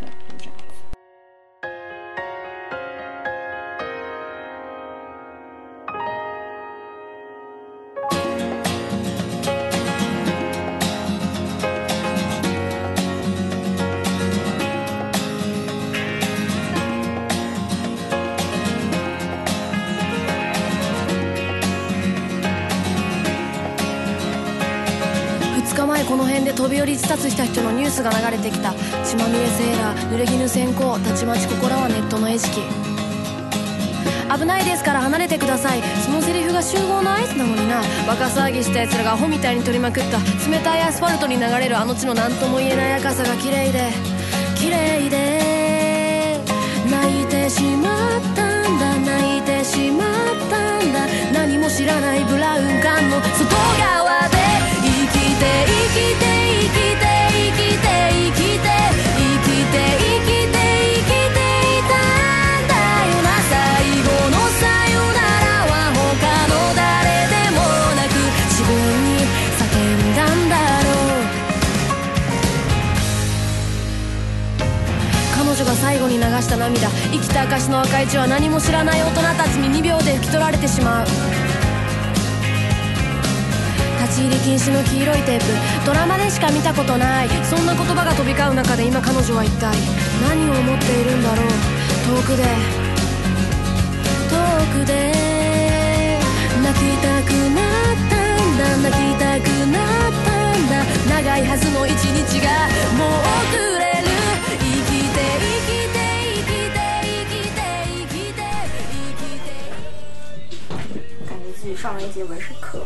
对，就这样。飛び降り自殺した人のニュースが流れてきた。血まみれセーラー、濡れ衣先行、たちまちここらはネットの餌食。危ないですから離れてください。そのセリフが集合の合図なのにな。バカ騒ぎした奴らがアホみたいに取りまくった。冷たいアスファルトに流れるあの地の何とも言えない赤さが綺麗で綺麗で泣いてしまったんだ、泣いてしまったんだ。何も知らないブラウン管の外側で生きて生きて最後に流した涙、生きた証の赤い血は何も知らない大人たちににびょうで拭き取られてしまう。立ち入り禁止の黄色いテープ、ドラマでしか見たことない、そんな言葉が飛び交う中で今彼女は一体何を思っているんだろう。遠くで遠くで泣きたくなったんだ、泣きたくなったんだ、長いはずの一日がもう遅れる。生きて生きて自己上了一节文史课，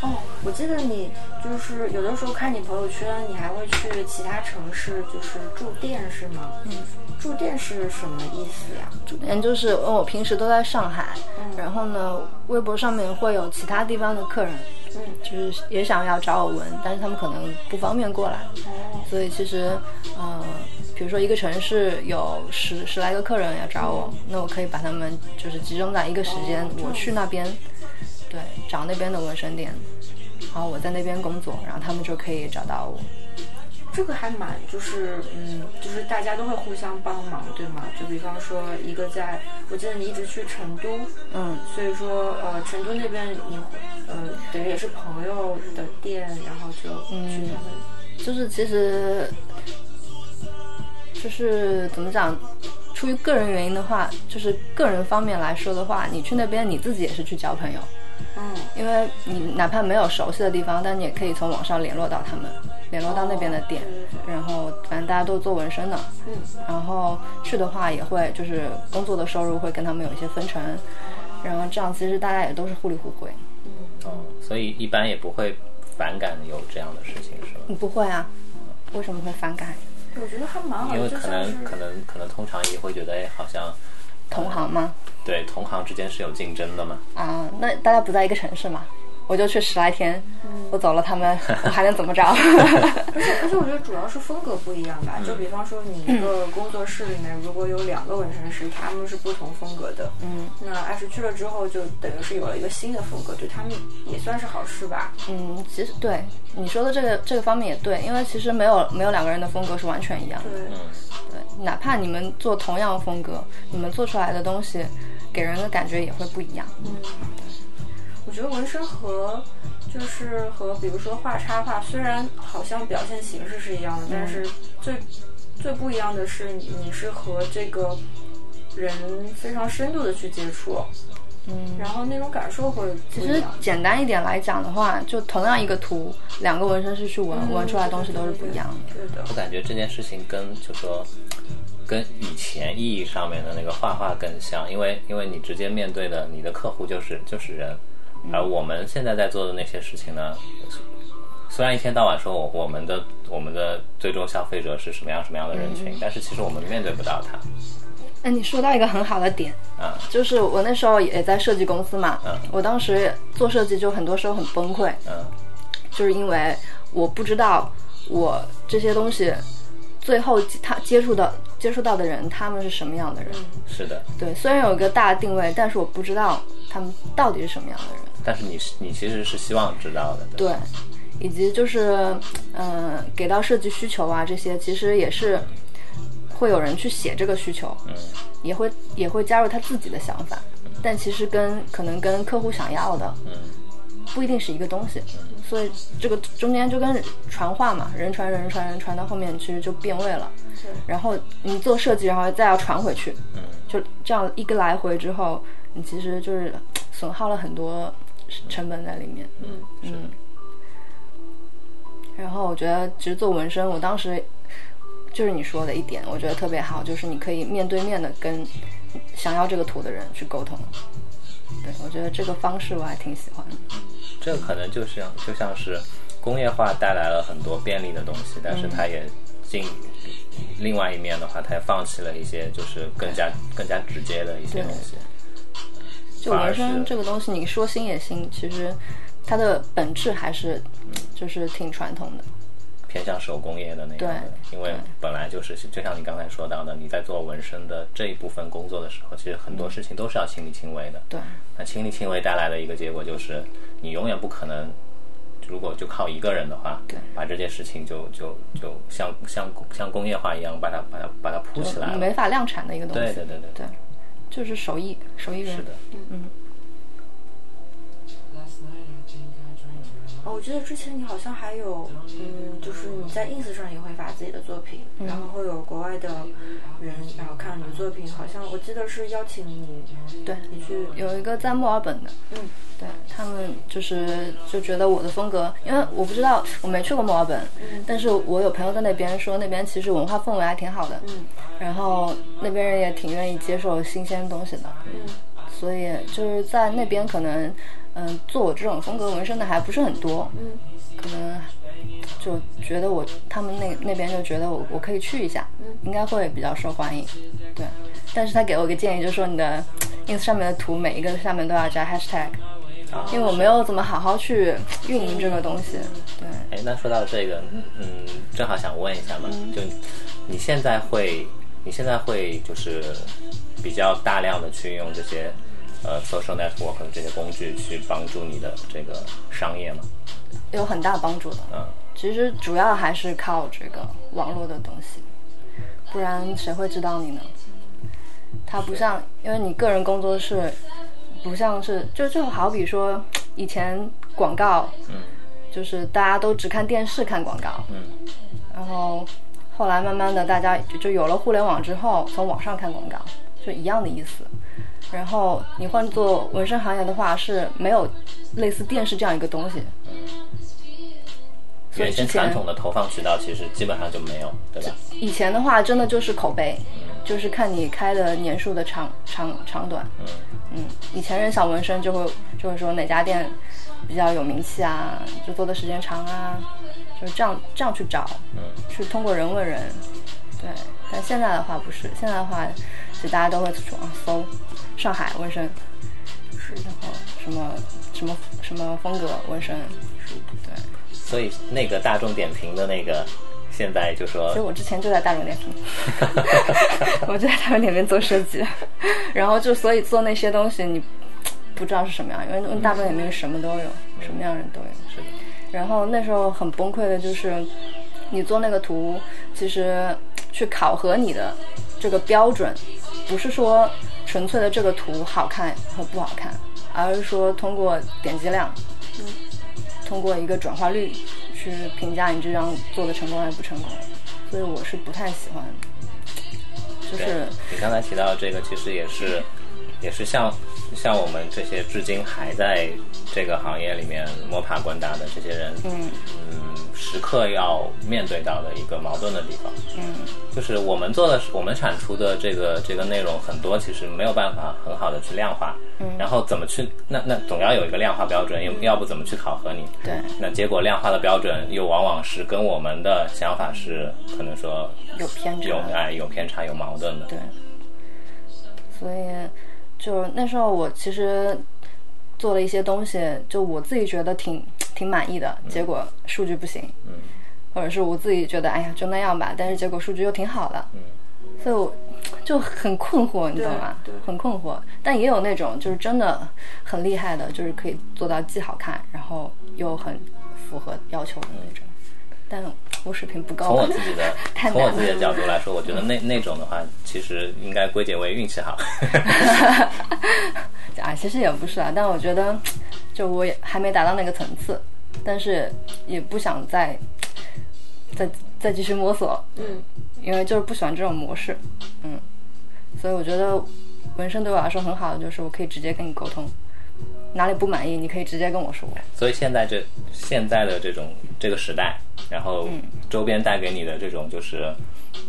哦，我记得你就是有的时候看你朋友圈，你还会去其他城市，就是住店是吗？嗯，住店是什么意思呀？住店就是我平时都在上海，嗯、然后呢，微博上面会有其他地方的客人。嗯，就是也想要找我纹，但是他们可能不方便过来，哦、所以其实，呃，比如说一个城市有十十来个客人要找我，嗯、那我可以把他们就是集中在一个时间，哦、我去那边，对，找那边的纹身店，然后我在那边工作，然后他们就可以找到我。这个还蛮就是嗯，就是大家都会互相帮忙，对吗？就比方说一个在，我记得你一直去成都，嗯，所以说呃，成都那边你呃等于也是朋友的店，然后就去他们，嗯、就是其实就是怎么讲，出于个人原因的话，就是个人方面来说的话，你去那边你自己也是去交朋友。嗯，因为你哪怕没有熟悉的地方，但你也可以从网上联络到他们，联络到那边的店，哦、然后反正大家都做纹身的，嗯，然后去的话也会就是工作的收入会跟他们有一些分成，然后这样其实大家也都是互利互惠。嗯，哦，所以一般也不会反感有这样的事情是吗？你不会啊，为什么会反感？我觉得还蛮好的，因为可能可能可能通常也会觉得哎好像。同行吗？对，同行之间是有竞争的嘛。啊，那大家不在一个城市嘛，我就去十来天，嗯、我走了他们，我还能怎么着？而且而且，我觉得主要是风格不一样吧。嗯、就比方说，你一个工作室里面如果有两个纹身师，他们是不同风格的。嗯，那艾什去了之后，就等于是有了一个新的风格，对他们也算是好事吧。嗯，其实对你说的这个这个方面也对，因为其实没有没有两个人的风格是完全一样的。对。对，哪怕你们做同样的风格，你们做出来的东西给人的感觉也会不一样。嗯，我觉得纹身和就是和比如说画插画，虽然好像表现形式是一样的，嗯、但是最最不一样的是你是和这个人非常深度的去接触。嗯，然后那种感受会其实简单一点来讲的话，就同样一个图，两个纹身师去纹，嗯、纹出来的东西都是不一样的。对的，我感觉这件事情跟就说跟以前意义上面的那个画画更像，因为因为你直接面对的你的客户就是就是人，而我们现在在做的那些事情呢，虽然一天到晚说我我们的我们的最终消费者是什么样什么样的人群，嗯、但是其实我们面对不到他。哎，你说到一个很好的点啊，就是我那时候也在设计公司嘛，嗯、我当时做设计就很多时候很崩溃，嗯、就是因为我不知道我这些东西最后他接触到接触到的人他们是什么样的人。是的，对，虽然有一个大的定位，但是我不知道他们到底是什么样的人。但是你你其实是希望知道的。 对, 对，以及就是嗯、呃，给到设计需求啊，这些其实也是会有人去写这个需求，嗯、也会也会加入他自己的想法，嗯、但其实跟可能跟客户想要的，嗯、不一定是一个东西，嗯、所以这个中间就跟传话嘛，人传人传人传到后面其实就变味了，然后你做设计然后再要传回去，嗯、就这样一个来回之后，你其实就是损耗了很多成本在里面。嗯嗯，嗯，然后我觉得其实做纹身，我当时就是你说的一点我觉得特别好，就是你可以面对面的跟想要这个图的人去沟通。对，我觉得这个方式我还挺喜欢的。这可能就像就像是工业化带来了很多便利的东西，但是它也进、嗯、另外一面的话，它也放弃了一些就是更加更加直接的一些东西。就纹身这个东西你说新也新，其实它的本质还是就是挺传统的，偏向手工业的那样的，因为本来就是就像你刚才说到的，你在做纹身的这一部分工作的时候，其实很多事情都是要亲力亲为的。对，那亲力亲为带来的一个结果就是，你永远不可能如果就靠一个人的话，对，把这件事情就就就像像像工业化一样把它把它把它铺起来了，没法量产的一个东西。对对对对 对, 对，就是手艺手艺人。是的，嗯。我觉得之前你好像还有，嗯，就是你在 ins 上也会发自己的作品，嗯、然后会有国外的人然后看你的作品，好像我记得是邀请你，对，你去有一个在墨尔本的，嗯，对他们就是就觉得我的风格，因为我不知道我没去过墨尔本，嗯、但是我有朋友在那边说那边其实文化氛围还挺好的，嗯，然后那边人也挺愿意接受新鲜东西的，嗯，所以就是在那边可能。嗯，做我这种风格纹身的还不是很多，嗯，可能就觉得我他们那那边就觉得我我可以去一下，嗯，应该会比较受欢迎，对。但是他给我一个建议，就是说你的 ins 上面的图每一个下面都要加 hashtag，哦，因为我没有怎么好好去运营这个东西，对。哎，那说到这个，嗯，正好想问一下嘛，嗯，就你现在会你现在会就是比较大量的去用这些。呃 social network 这些工具去帮助你的这个商业吗？有很大帮助的，嗯，其实主要还是靠这个网络的东西，不然谁会知道你呢？它不像，因为你个人工作室不像是就就好比说以前广告，嗯，就是大家都只看电视看广告，嗯，然后后来慢慢的大家就有了互联网之后，从网上看广告就一样的意思。然后你换做纹身行业的话是没有类似电视这样一个东西，原先传统的投放渠道其实基本上就没有，对吧？以前的话真的就是口碑，嗯，就是看你开的年数的长长长短，嗯嗯，以前人想纹身就会就会说哪家店比较有名气啊，就做的时间长啊，就是这样这样去找，嗯，去通过人问人，对。但现在的话不是，现在的话其实大家都会去网搜上海纹身，是，然后什么什么什么风格纹身，是，对。所以那个大众点评的那个，现在就说，所以我之前就在大众点评，我就在大众点评做设计，然后就所以做那些东西你不知道是什么样，因为大众点评什么都有，嗯，什么样人都有，是的。然后那时候很崩溃的就是，你做那个图，其实去考核你的这个标准，不是说。纯粹的这个图好看和不好看，而是说通过点击量，嗯，通过一个转化率去评价你这张做的成功还是不成功，所以我是不太喜欢。就是你刚才提到这个，其实也是，也是像像我们这些至今还在这个行业里面摸爬滚打的这些人，嗯嗯，时刻要面对到的一个矛盾的地方，嗯，就是我们做的我们产出的这个这个内容很多其实没有办法很好的去量化，嗯，然后怎么去那那总要有一个量化标准，嗯，要不怎么去考核你，对，那结果量化的标准又往往是跟我们的想法是可能说有偏差，有哎有偏差有矛盾的，对，所以。就那时候我其实做了一些东西，就我自己觉得挺挺满意的，结果数据不行，嗯，或者是我自己觉得哎呀就那样吧，但是结果数据又挺好的，嗯，所以我就很困惑，你懂吗？很困惑。但也有那种就是真的很厉害的，就是可以做到既好看然后又很符合要求的那种，但我水平不高。从我自己的从我自己的角度来说，我觉得那那种的话，其实应该归结为运气好。啊，其实也不是啊，但我觉得，就我也还没达到那个层次，但是也不想再再再继续摸索，嗯，因为就是不喜欢这种模式，嗯，所以我觉得纹身对我来说很好的就是我可以直接跟你沟通。哪里不满意你可以直接跟我说。所以现在这现在的这种这个时代，然后周边带给你的这种就是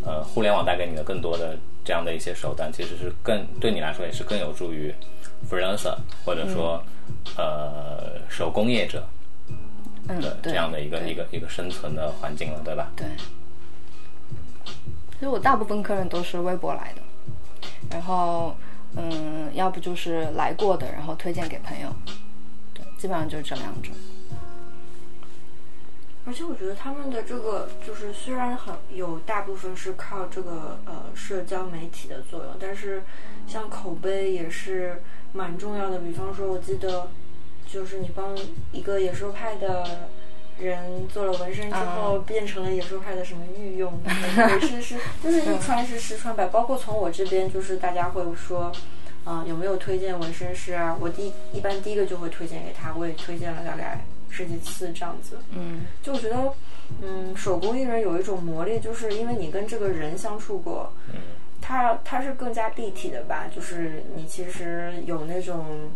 呃互联网带给你的更多的这样的一些手段，其实是更对你来说也是更有助于 freelancer 或者说，嗯，呃手工业者的这样的一个，嗯，一个一个生存的环境了，对吧？对。其实我大部分客人都是微博来的，然后嗯，要不就是来过的，然后推荐给朋友，对，基本上就是这两种。而且我觉得他们的这个就是虽然很有大部分是靠这个呃社交媒体的作用，但是像口碑也是蛮重要的。比方说，我记得就是你帮一个野兽派的人做了纹身之后变成了野兽派的什么御用纹身师，就是一传十十传百，包括从我这边就是大家会说啊、呃、有没有推荐纹身师啊，我第一般第一个就会推荐给他，我也推荐了大概十几次这样子。嗯，就我觉得嗯手工艺人有一种魔力，就是因为你跟这个人相处过，嗯，他他是更加立体的吧，就是你其实有那种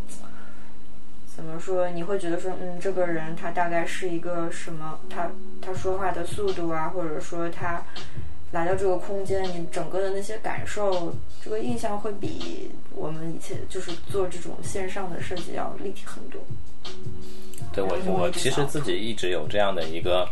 怎么说，你会觉得说嗯这个人他大概是一个什么，他他说话的速度啊，或者说他来到这个空间你整个的那些感受，这个印象会比我们以前就是做这种线上的设计要立体很多。对，我我其实自己一直有这样的一个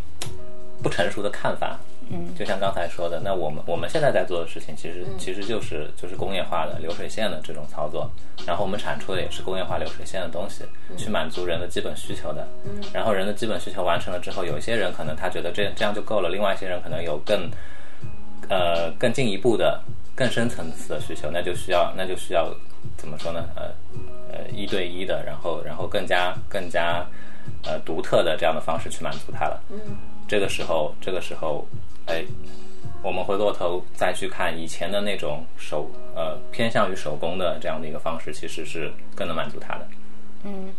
不成熟的看法。嗯，就像刚才说的，那我们我们现在在做的事情其实、嗯、其实就是就是工业化的流水线的这种操作，然后我们产出的也是工业化流水线的东西、嗯、去满足人的基本需求的、嗯、然后人的基本需求完成了之后，有一些人可能他觉得这这样就够了，另外一些人可能有更呃更进一步的更深层次的需求，那就需要那就需要怎么说呢，呃呃一对一的，然后然后更加更加呃独特的这样的方式去满足他了。嗯，这个时候这个时候哎，我们回过头再去看以前的那种手呃偏向于手工的这样的一个方式，其实是更能满足他的。嗯，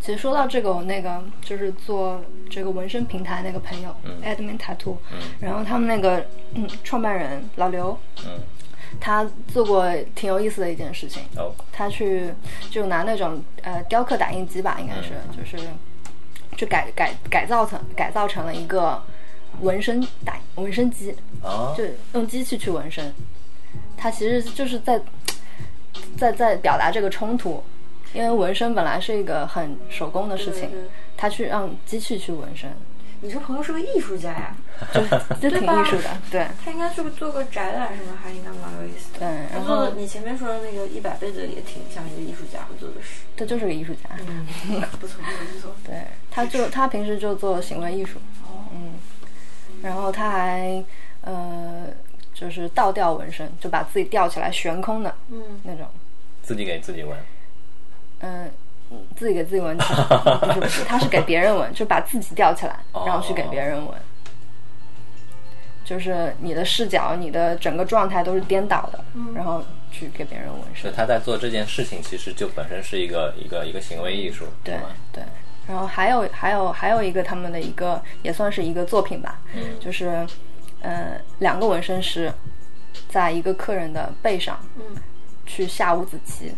其实说到这个，我那个就是做这个纹身平台那个朋友、嗯、Admin Tattoo、嗯、然后他们那个、嗯、创办人老刘，嗯，他做过挺有意思的一件事情、哦、他去就拿那种呃雕刻打印机吧，应该是、嗯、就是就改改改造成改造成了一个纹身打纹身机、哦、就用机器去纹身，它其实就是在在在表达这个冲突，因为纹身本来是一个很手工的事情，它去让机器去纹身。你这朋友是个艺术家呀、啊，就挺艺术的，对。他应该做个做个展览什么，还应该蛮有意思的。对，然后你前面说的那个一百倍的也挺像一个艺术家会做的事。他就是个艺术家，嗯，不错不错不错。对，他就他平时就做行为艺术，哦、嗯。然后他还呃，就是倒吊纹身，就把自己吊起来悬空的，嗯，那种。自己给自己纹。嗯、呃，自己给自己纹，不是不是，他是给别人纹，就把自己吊起来，然后去给别人纹。就是你的视角，你的整个状态都是颠倒的，嗯、然后去给别人纹身。他在做这件事情，其实就本身是一个一个一个行为艺术，对对。然后还有还有还有一个他们的一个也算是一个作品吧、嗯、就是呃两个纹身师在一个客人的背上、嗯、去下五子棋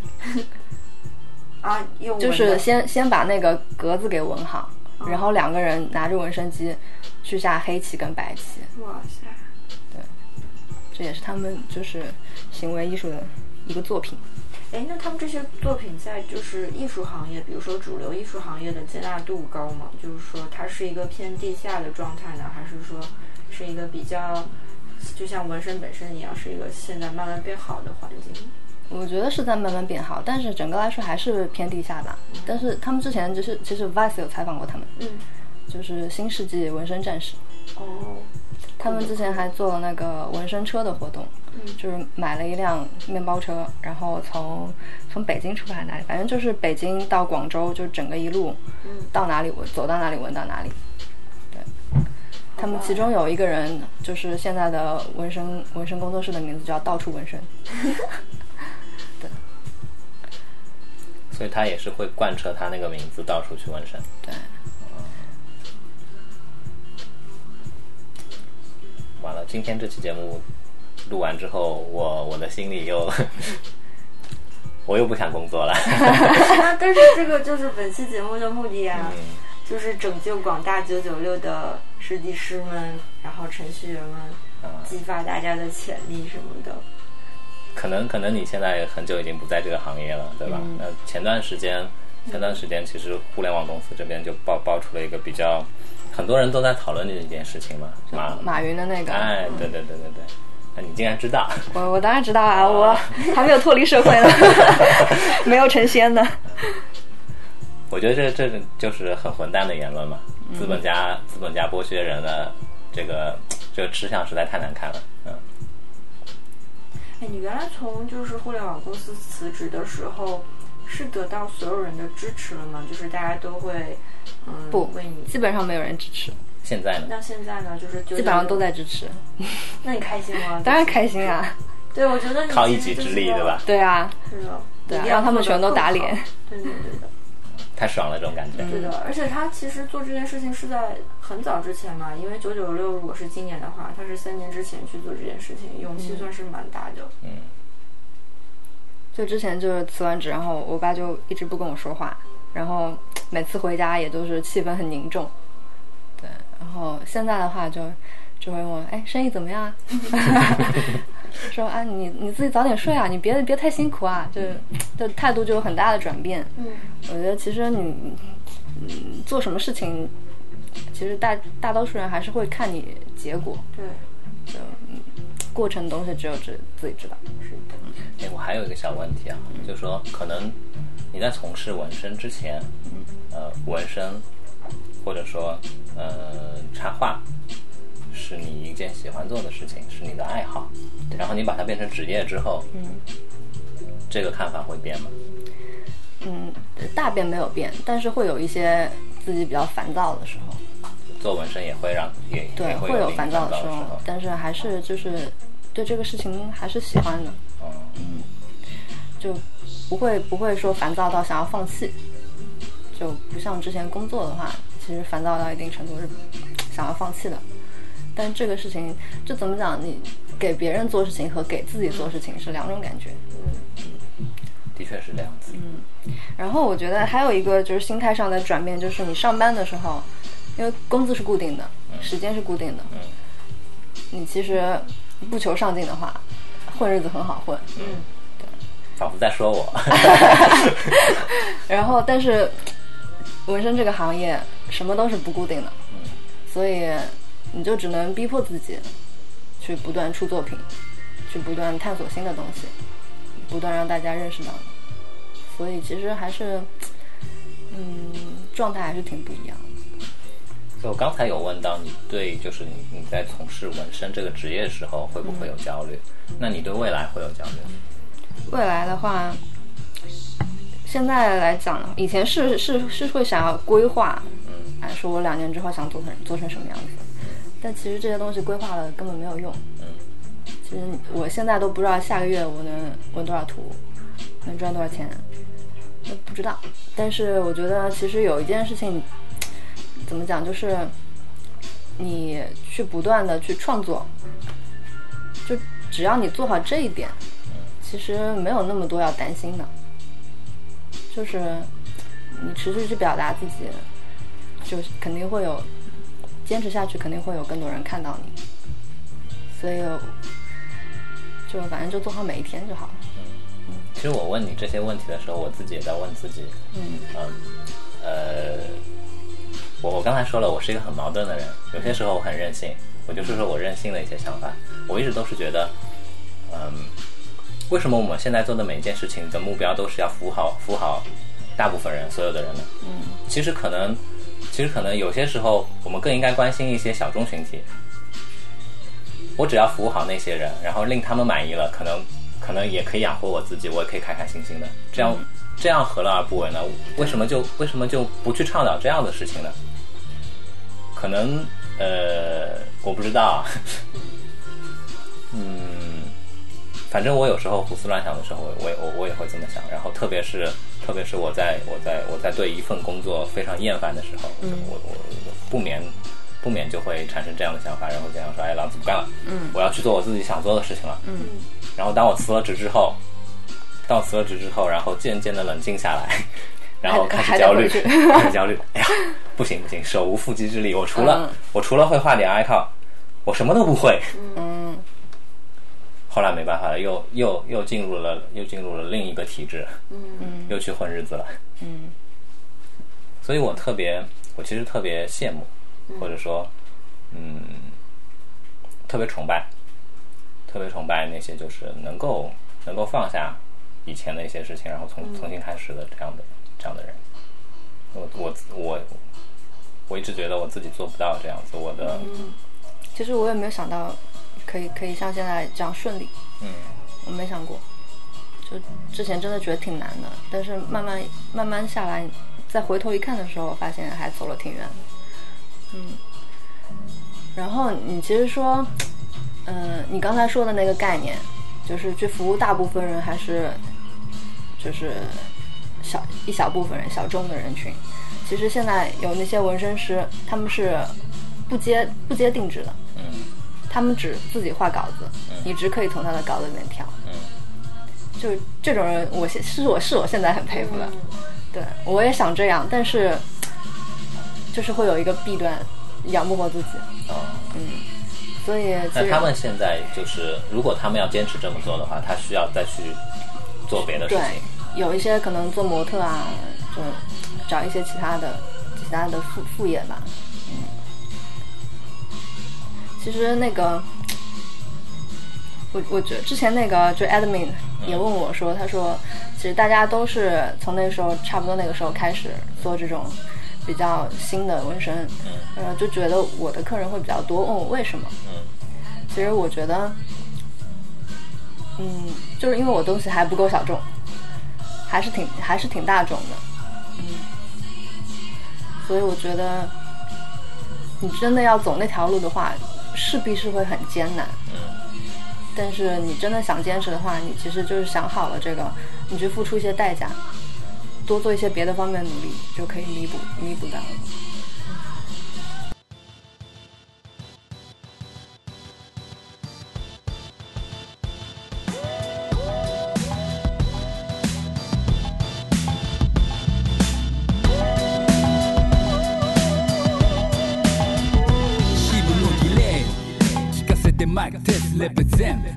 啊，用就是先先把那个格子给纹好、啊、然后两个人拿着纹身机去下黑棋跟白棋。哇塞，对，这也是他们就是行为艺术的一个作品。哎，那他们这些作品在就是艺术行业，比如说主流艺术行业的接纳度高吗？就是说它是一个偏地下的状态呢，还是说是一个比较就像纹身本身一样是一个现在慢慢变好的环境？我觉得是在慢慢变好，但是整个来说还是偏地下吧、嗯、但是他们之前就是其实 V I C E 有采访过他们，嗯，就是新世纪纹身战士。哦，他们之前还做了那个纹身车的活动、嗯、就是买了一辆面包车，然后从从北京出发哪里，反正就是北京到广州，就整个一路、嗯、到哪里走到哪里纹到哪里。对，他们其中有一个人就是现在的纹身纹身工作室的名字叫到处纹身对，所以他也是会贯彻他那个名字到处去纹身。对，完了，今天这期节目录完之后，我我的心里又我又不想工作了但是这个就是本期节目的目的啊、嗯、就是拯救广大九九六的设计师们，然后程序员们、嗯、激发大家的潜力什么的。可能可能你现在很久已经不在这个行业了，对吧、嗯、那前段时间前段时间其实互联网公司这边就爆爆出了一个比较很多人都在讨论这件事情嘛，马马云的那个，哎，对对对对对，那、嗯啊、你竟然知道？我我当然知道啊，啊我还没有脱离社会呢，没有成仙呢。我觉得这这就是很混蛋的言论嘛，嗯、资本家资本家剥削人的这个这个吃相实在太难看了，嗯。哎，你原来从就是互联网公司辞职的时候，是得到所有人的支持了吗？就是大家都会嗯不为你，基本上没有人支持。现在呢？那现在呢？就是基本上都在支持。那你开心吗？当然开心啊！对，我觉得你靠一己之力，对吧？对啊，是的，对啊，让他们全都打脸。对对对的。太爽了，这种感觉。对的，而且他其实做这件事情是在很早之前嘛，因为九九六如果是今年的话，他是三年之前去做这件事情，勇气算是蛮大的。嗯。就之前就是辞完职，然后我爸就一直不跟我说话，然后每次回家也都是气氛很凝重。对，然后现在的话就就会问我，哎，生意怎么样啊？说啊，你你自己早点睡啊，你别别太辛苦啊，就就态度就有很大的转变。嗯，我觉得其实你嗯做什么事情，其实大大多数人还是会看你结果。对，就过程东西只有自自己知道。是的。哎，我还有一个小问题啊，就是说可能你在从事纹身之前，呃，纹身或者说呃插画。是你一件喜欢做的事情，是你的爱好，然后你把它变成职业之后，嗯，这个看法会变吗？嗯，大变没有变，但是会有一些自己比较烦躁的时候。做纹身也会让也对也 会, 有会有烦躁的时候，但是还是就是对这个事情还是喜欢的，嗯，就不会不会说烦躁到想要放弃，就不像之前工作的话，其实烦躁到一定程度是想要放弃的。但这个事情就怎么讲，你给别人做事情和给自己做事情是两种感觉。嗯，的确是这样子。嗯，然后我觉得还有一个就是心态上的转变，就是你上班的时候，因为工资是固定的，时间是固定的，嗯，你其实不求上进的话，混日子很好混。嗯，对，仿佛在说我。然后，但是纹身这个行业什么都是不固定的，嗯，所以。你就只能逼迫自己去不断出作品，去不断探索新的东西，不断让大家认识到你，所以其实还是嗯状态还是挺不一样的。所以我刚才有问到你对就是你你在从事纹身这个职业的时候会不会有焦虑，嗯，那你对未来会有焦虑？未来的话现在来讲呢，以前是是是会想要规划，嗯，哎，说我两年之后想做成做成什么样子，但其实这些东西规划了根本没有用。嗯，其实我现在都不知道下个月我能纹多少图，能赚多少钱，不知道。但是我觉得其实有一件事情，怎么讲，就是你去不断的去创作，就只要你做好这一点，其实没有那么多要担心的。就是你持续去表达自己，就肯定会有。坚持下去肯定会有更多人看到你，所以就反正就做好每一天就好了。嗯，其实我问你这些问题的时候，我自己也在问自己。嗯嗯呃，我我刚才说了，我是一个很矛盾的人，有些时候我很任性，我就是说我任性的一些想法。我一直都是觉得，嗯，为什么我们现在做的每一件事情的目标都是要服务好服务好大部分人所有的人呢？嗯，其实可能。其实可能有些时候我们更应该关心一些小众群体，我只要服务好那些人，然后令他们满意了，可能可能也可以养活我自己，我也可以开开心心的，这样这样何乐而不为呢？为什么就为什么就不去倡导这样的事情呢？可能呃我不知道。嗯，反正我有时候胡思乱想的时候，我我我也会这么想，然后特别是特别是我在我在我在对一份工作非常厌烦的时候，嗯，我我不免不免就会产生这样的想法，然后这样说，哎，老子不干了，嗯，我要去做我自己想做的事情了，嗯。然后当我辞了职之后，当我辞了职之后，然后渐渐的冷静下来，然后开始焦虑，开始焦虑，哎呀，不行不行，手无缚鸡之力，我除了、嗯、我除了会画点 icon， 我什么都不会，嗯。后来没办法了，又又又进入了又进入了另一个体制，嗯，又去混日子了，嗯。所以我特别，我其实特别羡慕，或者说，嗯，特别崇拜，特别崇拜那些就是能够能够放下以前的一些事情，然后从重新开始的这样的这样的人。我我我我一直觉得我自己做不到这样子，我的。嗯，其实我也没有想到。可以可以像现在这样顺利，嗯，我没想过，就之前真的觉得挺难的，但是慢慢慢慢下来，再回头一看的时候，发现还走了挺远的。嗯，然后你其实说，嗯、呃，你刚才说的那个概念，就是去服务大部分人，还是就是小一小部分人、小众的人群。其实现在有那些纹身师，他们是不接不接定制的，嗯，他们只自己画稿子，嗯、你只可以从他的稿子里面挑，嗯，就这种人我，我现是我是我现在很佩服的，嗯、对我也想这样，但是就是会有一个弊端，养不活自己，哦，嗯，所以那他们现在就是，如果他们要坚持这么做的话，他需要再去做别的事情，对，有一些可能做模特啊，就。找一些其他的、其他的副副业吧。嗯，其实那个，我我觉得之前那个就 Admin 也问我说，嗯、他说，其实大家都是从那时候差不多那个时候开始做这种比较新的纹身，嗯，然后就觉得我的客人会比较多，问我为什么。嗯，其实我觉得，嗯，就是因为我东西还不够小众，还是挺还是挺大众的。所以我觉得，你真的要走那条路的话，势必是会很艰难。嗯。但是你真的想坚持的话，你其实就是想好了这个，你去付出一些代价，多做一些别的方面努力，就可以弥补弥补到了。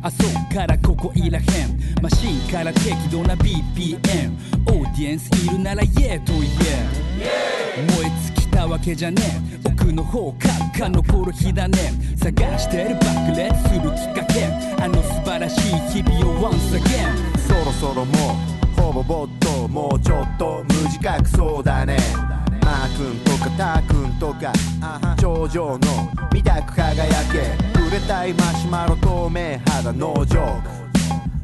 あそこからここいらへんマシンから適度な ビーピーエム オーディエンスいるならイエーと言え燃え尽きたわけじゃねえ奥の方閣下の頃日だね探してる爆裂するきっかけあの素晴らしい日々を once again そろそろもうほぼぼっともうちょっと無自覚そうだねマー君とかター君とか頂上の見たく輝け売れたいマシュマロ透明肌のジョーク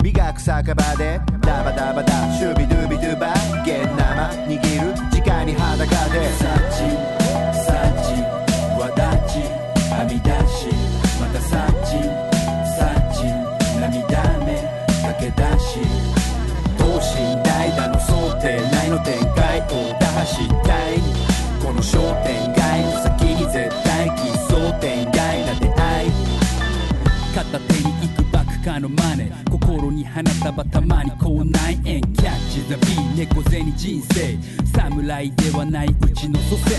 磨く酒場でダバダバダシュビドゥビドゥバゲン生握る直に裸でサチサチわだちはみ出しまたサチサチ涙目駆け出し等身大だの想定内の展開を打破したいこの商店街の先に絶対奇想天外な出会い片手に行くばくかのマネ心に花束たまに口内炎キャッチザビー猫背に人生侍ではないうちの祖先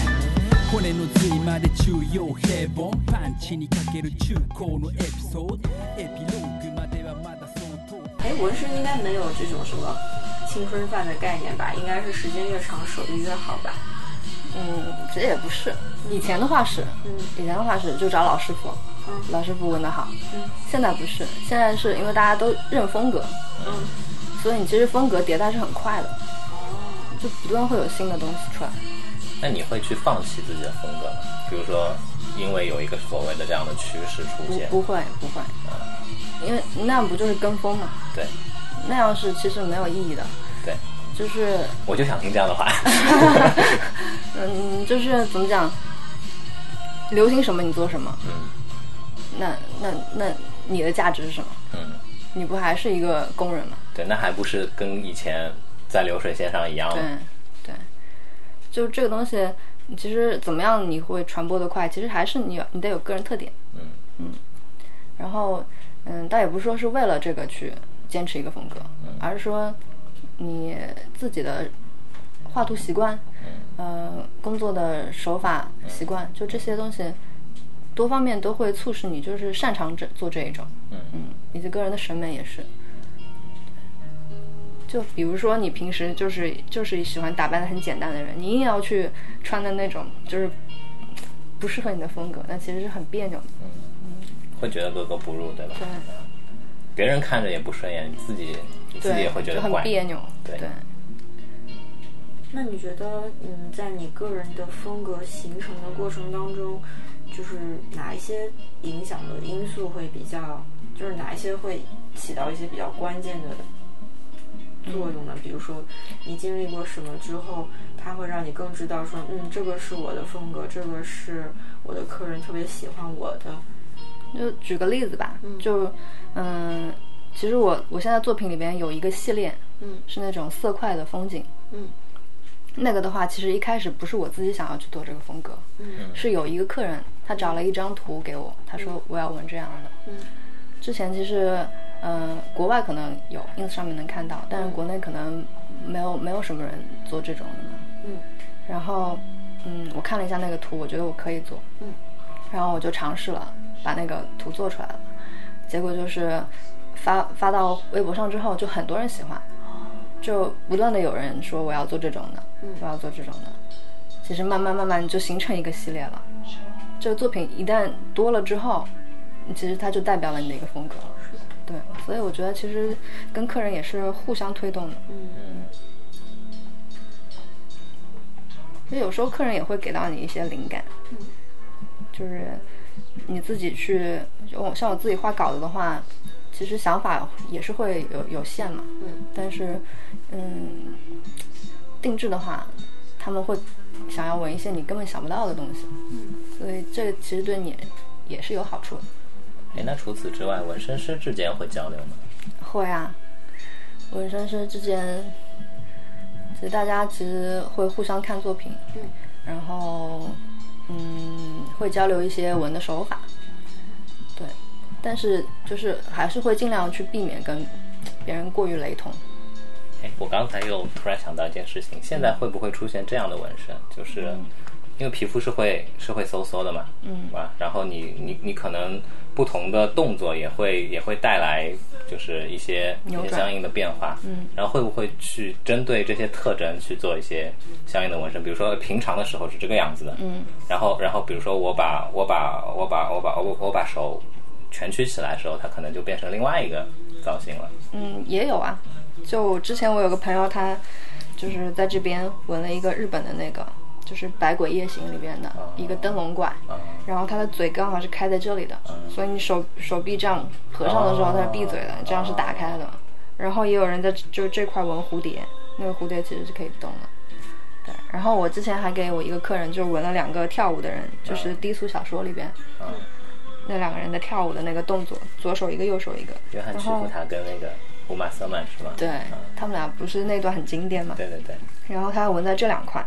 骨の髄まで中庸平凡パンチにかける中高のエピソードエピローグまではまだ相当哎纹身应该没有这种什么青春饭的概念吧应该是时间越长手艺越好吧嗯，这也不是。以前的话是，嗯，以前的话是就找老师傅，嗯，老师傅纹得好。嗯，现在不是，现在是因为大家都认风格，嗯，所以你其实风格迭代是很快的，哦，就不断会有新的东西出来。那你会去放弃自己的风格吗？比如说，因为有一个所谓的这样的趋势出现，不，不会，不会，嗯，因为那样不就是跟风嘛？对，那样是其实没有意义的。对。就是我就想听这样的话嗯就是怎么讲流行什么你做什么嗯那那那你的价值是什么嗯你不还是一个工人吗对那还不是跟以前在流水线上一样吗对对就这个东西其实怎么样你会传播的快其实还是你你得有个人特点嗯嗯然后嗯倒也不是说是为了这个去坚持一个风格、嗯、而是说你自己的画图习惯，呃，工作的手法习惯，就这些东西，多方面都会促使你就是擅长这做这一种，嗯嗯，以及个人的审美也是。就比如说你平时就是就是喜欢打扮的很简单的人，你硬要去穿的那种就是不适合你的风格，那其实是很别扭的，嗯，嗯会觉得格格不入，对吧？对。别人看着也不顺眼，你自己你自己也会觉得很别扭。对。对那你觉得，嗯，在你个人的风格形成的过程当中，就是哪一些影响的因素会比较，就是哪一些会起到一些比较关键的作用呢？比如说你经历过什么之后，它会让你更知道说，嗯，这个是我的风格，这个是我的客人特别喜欢我的。就举个例子吧，嗯、就嗯、呃，其实我我现在作品里边有一个系列，嗯，是那种色块的风景，嗯。那个的话其实一开始不是我自己想要去做这个风格、嗯、是有一个客人他找了一张图给我，他说我要纹这样的、嗯、之前其实呃，国外可能有 ins 上面能看到，但是国内可能没有没有什么人做这种的嘛。嗯，然后嗯，我看了一下那个图，我觉得我可以做，嗯，然后我就尝试了把那个图做出来了，结果就是发发到微博上之后就很多人喜欢，就不断的有人说我要做这种的、嗯、我要做这种的，其实慢慢慢慢就形成一个系列了。这个作品一旦多了之后，其实它就代表了你的一个风格了。对，所以我觉得其实跟客人也是互相推动的。嗯，就有时候客人也会给到你一些灵感、嗯、就是你自己去，像我自己画稿子的话，其实想法也是会有有限嘛，嗯，但是，嗯，定制的话，他们会想要纹一些你根本想不到的东西，嗯，所以这个其实对你也是有好处的。哎，那除此之外，纹身师之间会交流吗？会啊，纹身师之间，其实大家其实会互相看作品，嗯，然后，嗯，会交流一些纹的手法，对。但是就是还是会尽量去避免跟别人过于雷同。哎，我刚才又突然想到一件事情，现在会不会出现这样的纹身？就是因为皮肤是会是会嗖嗖的嘛，嗯，啊，然后你你你可能不同的动作也会也会带来就是一些一些相应的变化，嗯，然后会不会去针对这些特征去做一些相应的纹身？比如说平常的时候是这个样子的，嗯，然后然后比如说我把我把我把我把我我把手全曲起来的时候，它可能就变成另外一个造型了。嗯，也有啊，就之前我有个朋友，他就是在这边纹了一个日本的那个就是百鬼夜行里边的一个灯笼怪、嗯、然后他的嘴刚好是开在这里的、嗯、所以你手手臂这样合上的时候它是闭嘴的、嗯、这样是打开的、嗯、然后也有人在就这块纹蝴蝶，那个蝴蝶其实是可以动的。对，然后我之前还给我一个客人就纹了两个跳舞的人，就是低俗小说里边、嗯嗯，那两个人的跳舞的那个动作，左手一个右手一个。约翰·屈服他跟那个胡马瑟曼是吗？对、嗯、他们俩不是那段很经典嘛？对对对。然后他纹在这两块，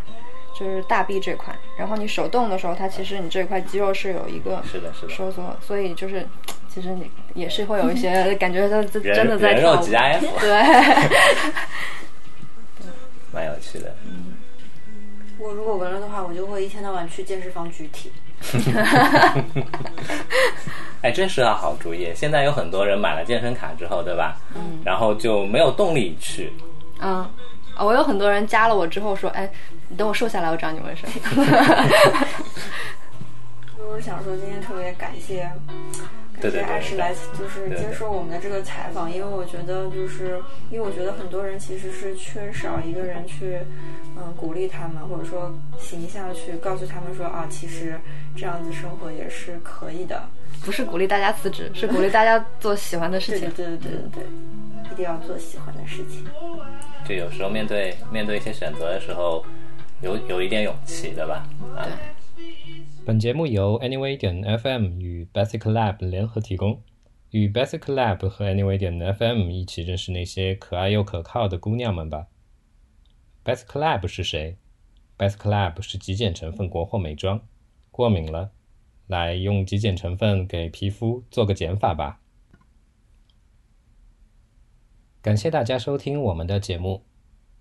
就是大臂这块，然后你手动的时候它其实你这块肌肉是有一个是的是的收缩，所以就是其实你也是会有一些感觉他真的在跳舞，人肉挤压 F 对蛮有趣的。嗯，我如果纹了的话，我就会一天到晚去健身房举铁哎，真是要好主意。现在有很多人买了健身卡之后，对吧？嗯，然后就没有动力去。嗯，我有很多人加了我之后说：“哎，你等我瘦下来，我找你纹身。”我想说，今天特别感谢，感谢艾诗来，就是接受我们的这个采访，因为我觉得，就是因为我觉得很多人其实是缺少一个人去，嗯，鼓励他们，或者说形象去告诉他们说啊，其实这样子生活也是可以的。不是鼓励大家辞职，是鼓励大家做喜欢的事情。对对对对对，一定要做喜欢的事情。就有时候面对面对一些选择的时候，有有一点勇气，对吧？啊。对，本节目由 Anyway.fm 与 Basic Lab 联合提供。与 Basic Lab 和 Anyway.fm 一起认识那些可爱又可靠的姑娘们吧。Basic Lab 是谁 ？Basic Lab 是极简成分国货美妆。过敏了，来用极简成分给皮肤做个减法吧。感谢大家收听我们的节目。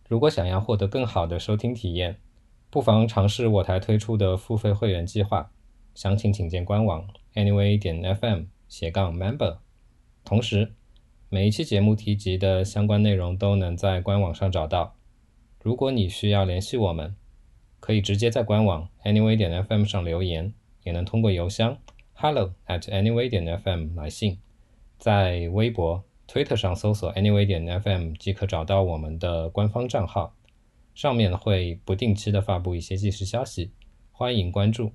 如果想要获得更好的收听体验，不妨尝试我台推出的付费会员计划，详情请见官网 anyway.fm 斜杠 member。 同时每一期节目提及的相关内容都能在官网上找到。如果你需要联系我们，可以直接在官网 anyway.fm 上留言，也能通过邮箱 hello at anyway.fm 来信。在微博、推特上搜索 anyway.fm 即可找到我们的官方账号，上面会不定期的发布一些即时消息，欢迎关注。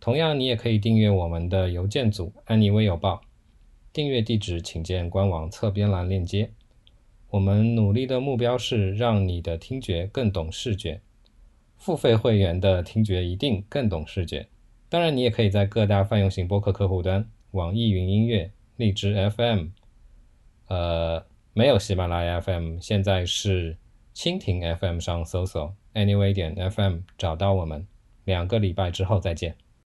同样，你也可以订阅我们的邮件组安妮微有报，订阅地址请见官网侧边栏链接。我们努力的目标是让你的听觉更懂视觉，付费会员的听觉一定更懂视觉。当然你也可以在各大泛用型播客客户端，网易云音乐、荔枝 F M， 呃，没有喜马拉雅 F M， 现在是蜻蜓 F M 上搜索 Anyway.F M 找到我们，两个礼拜之后再见。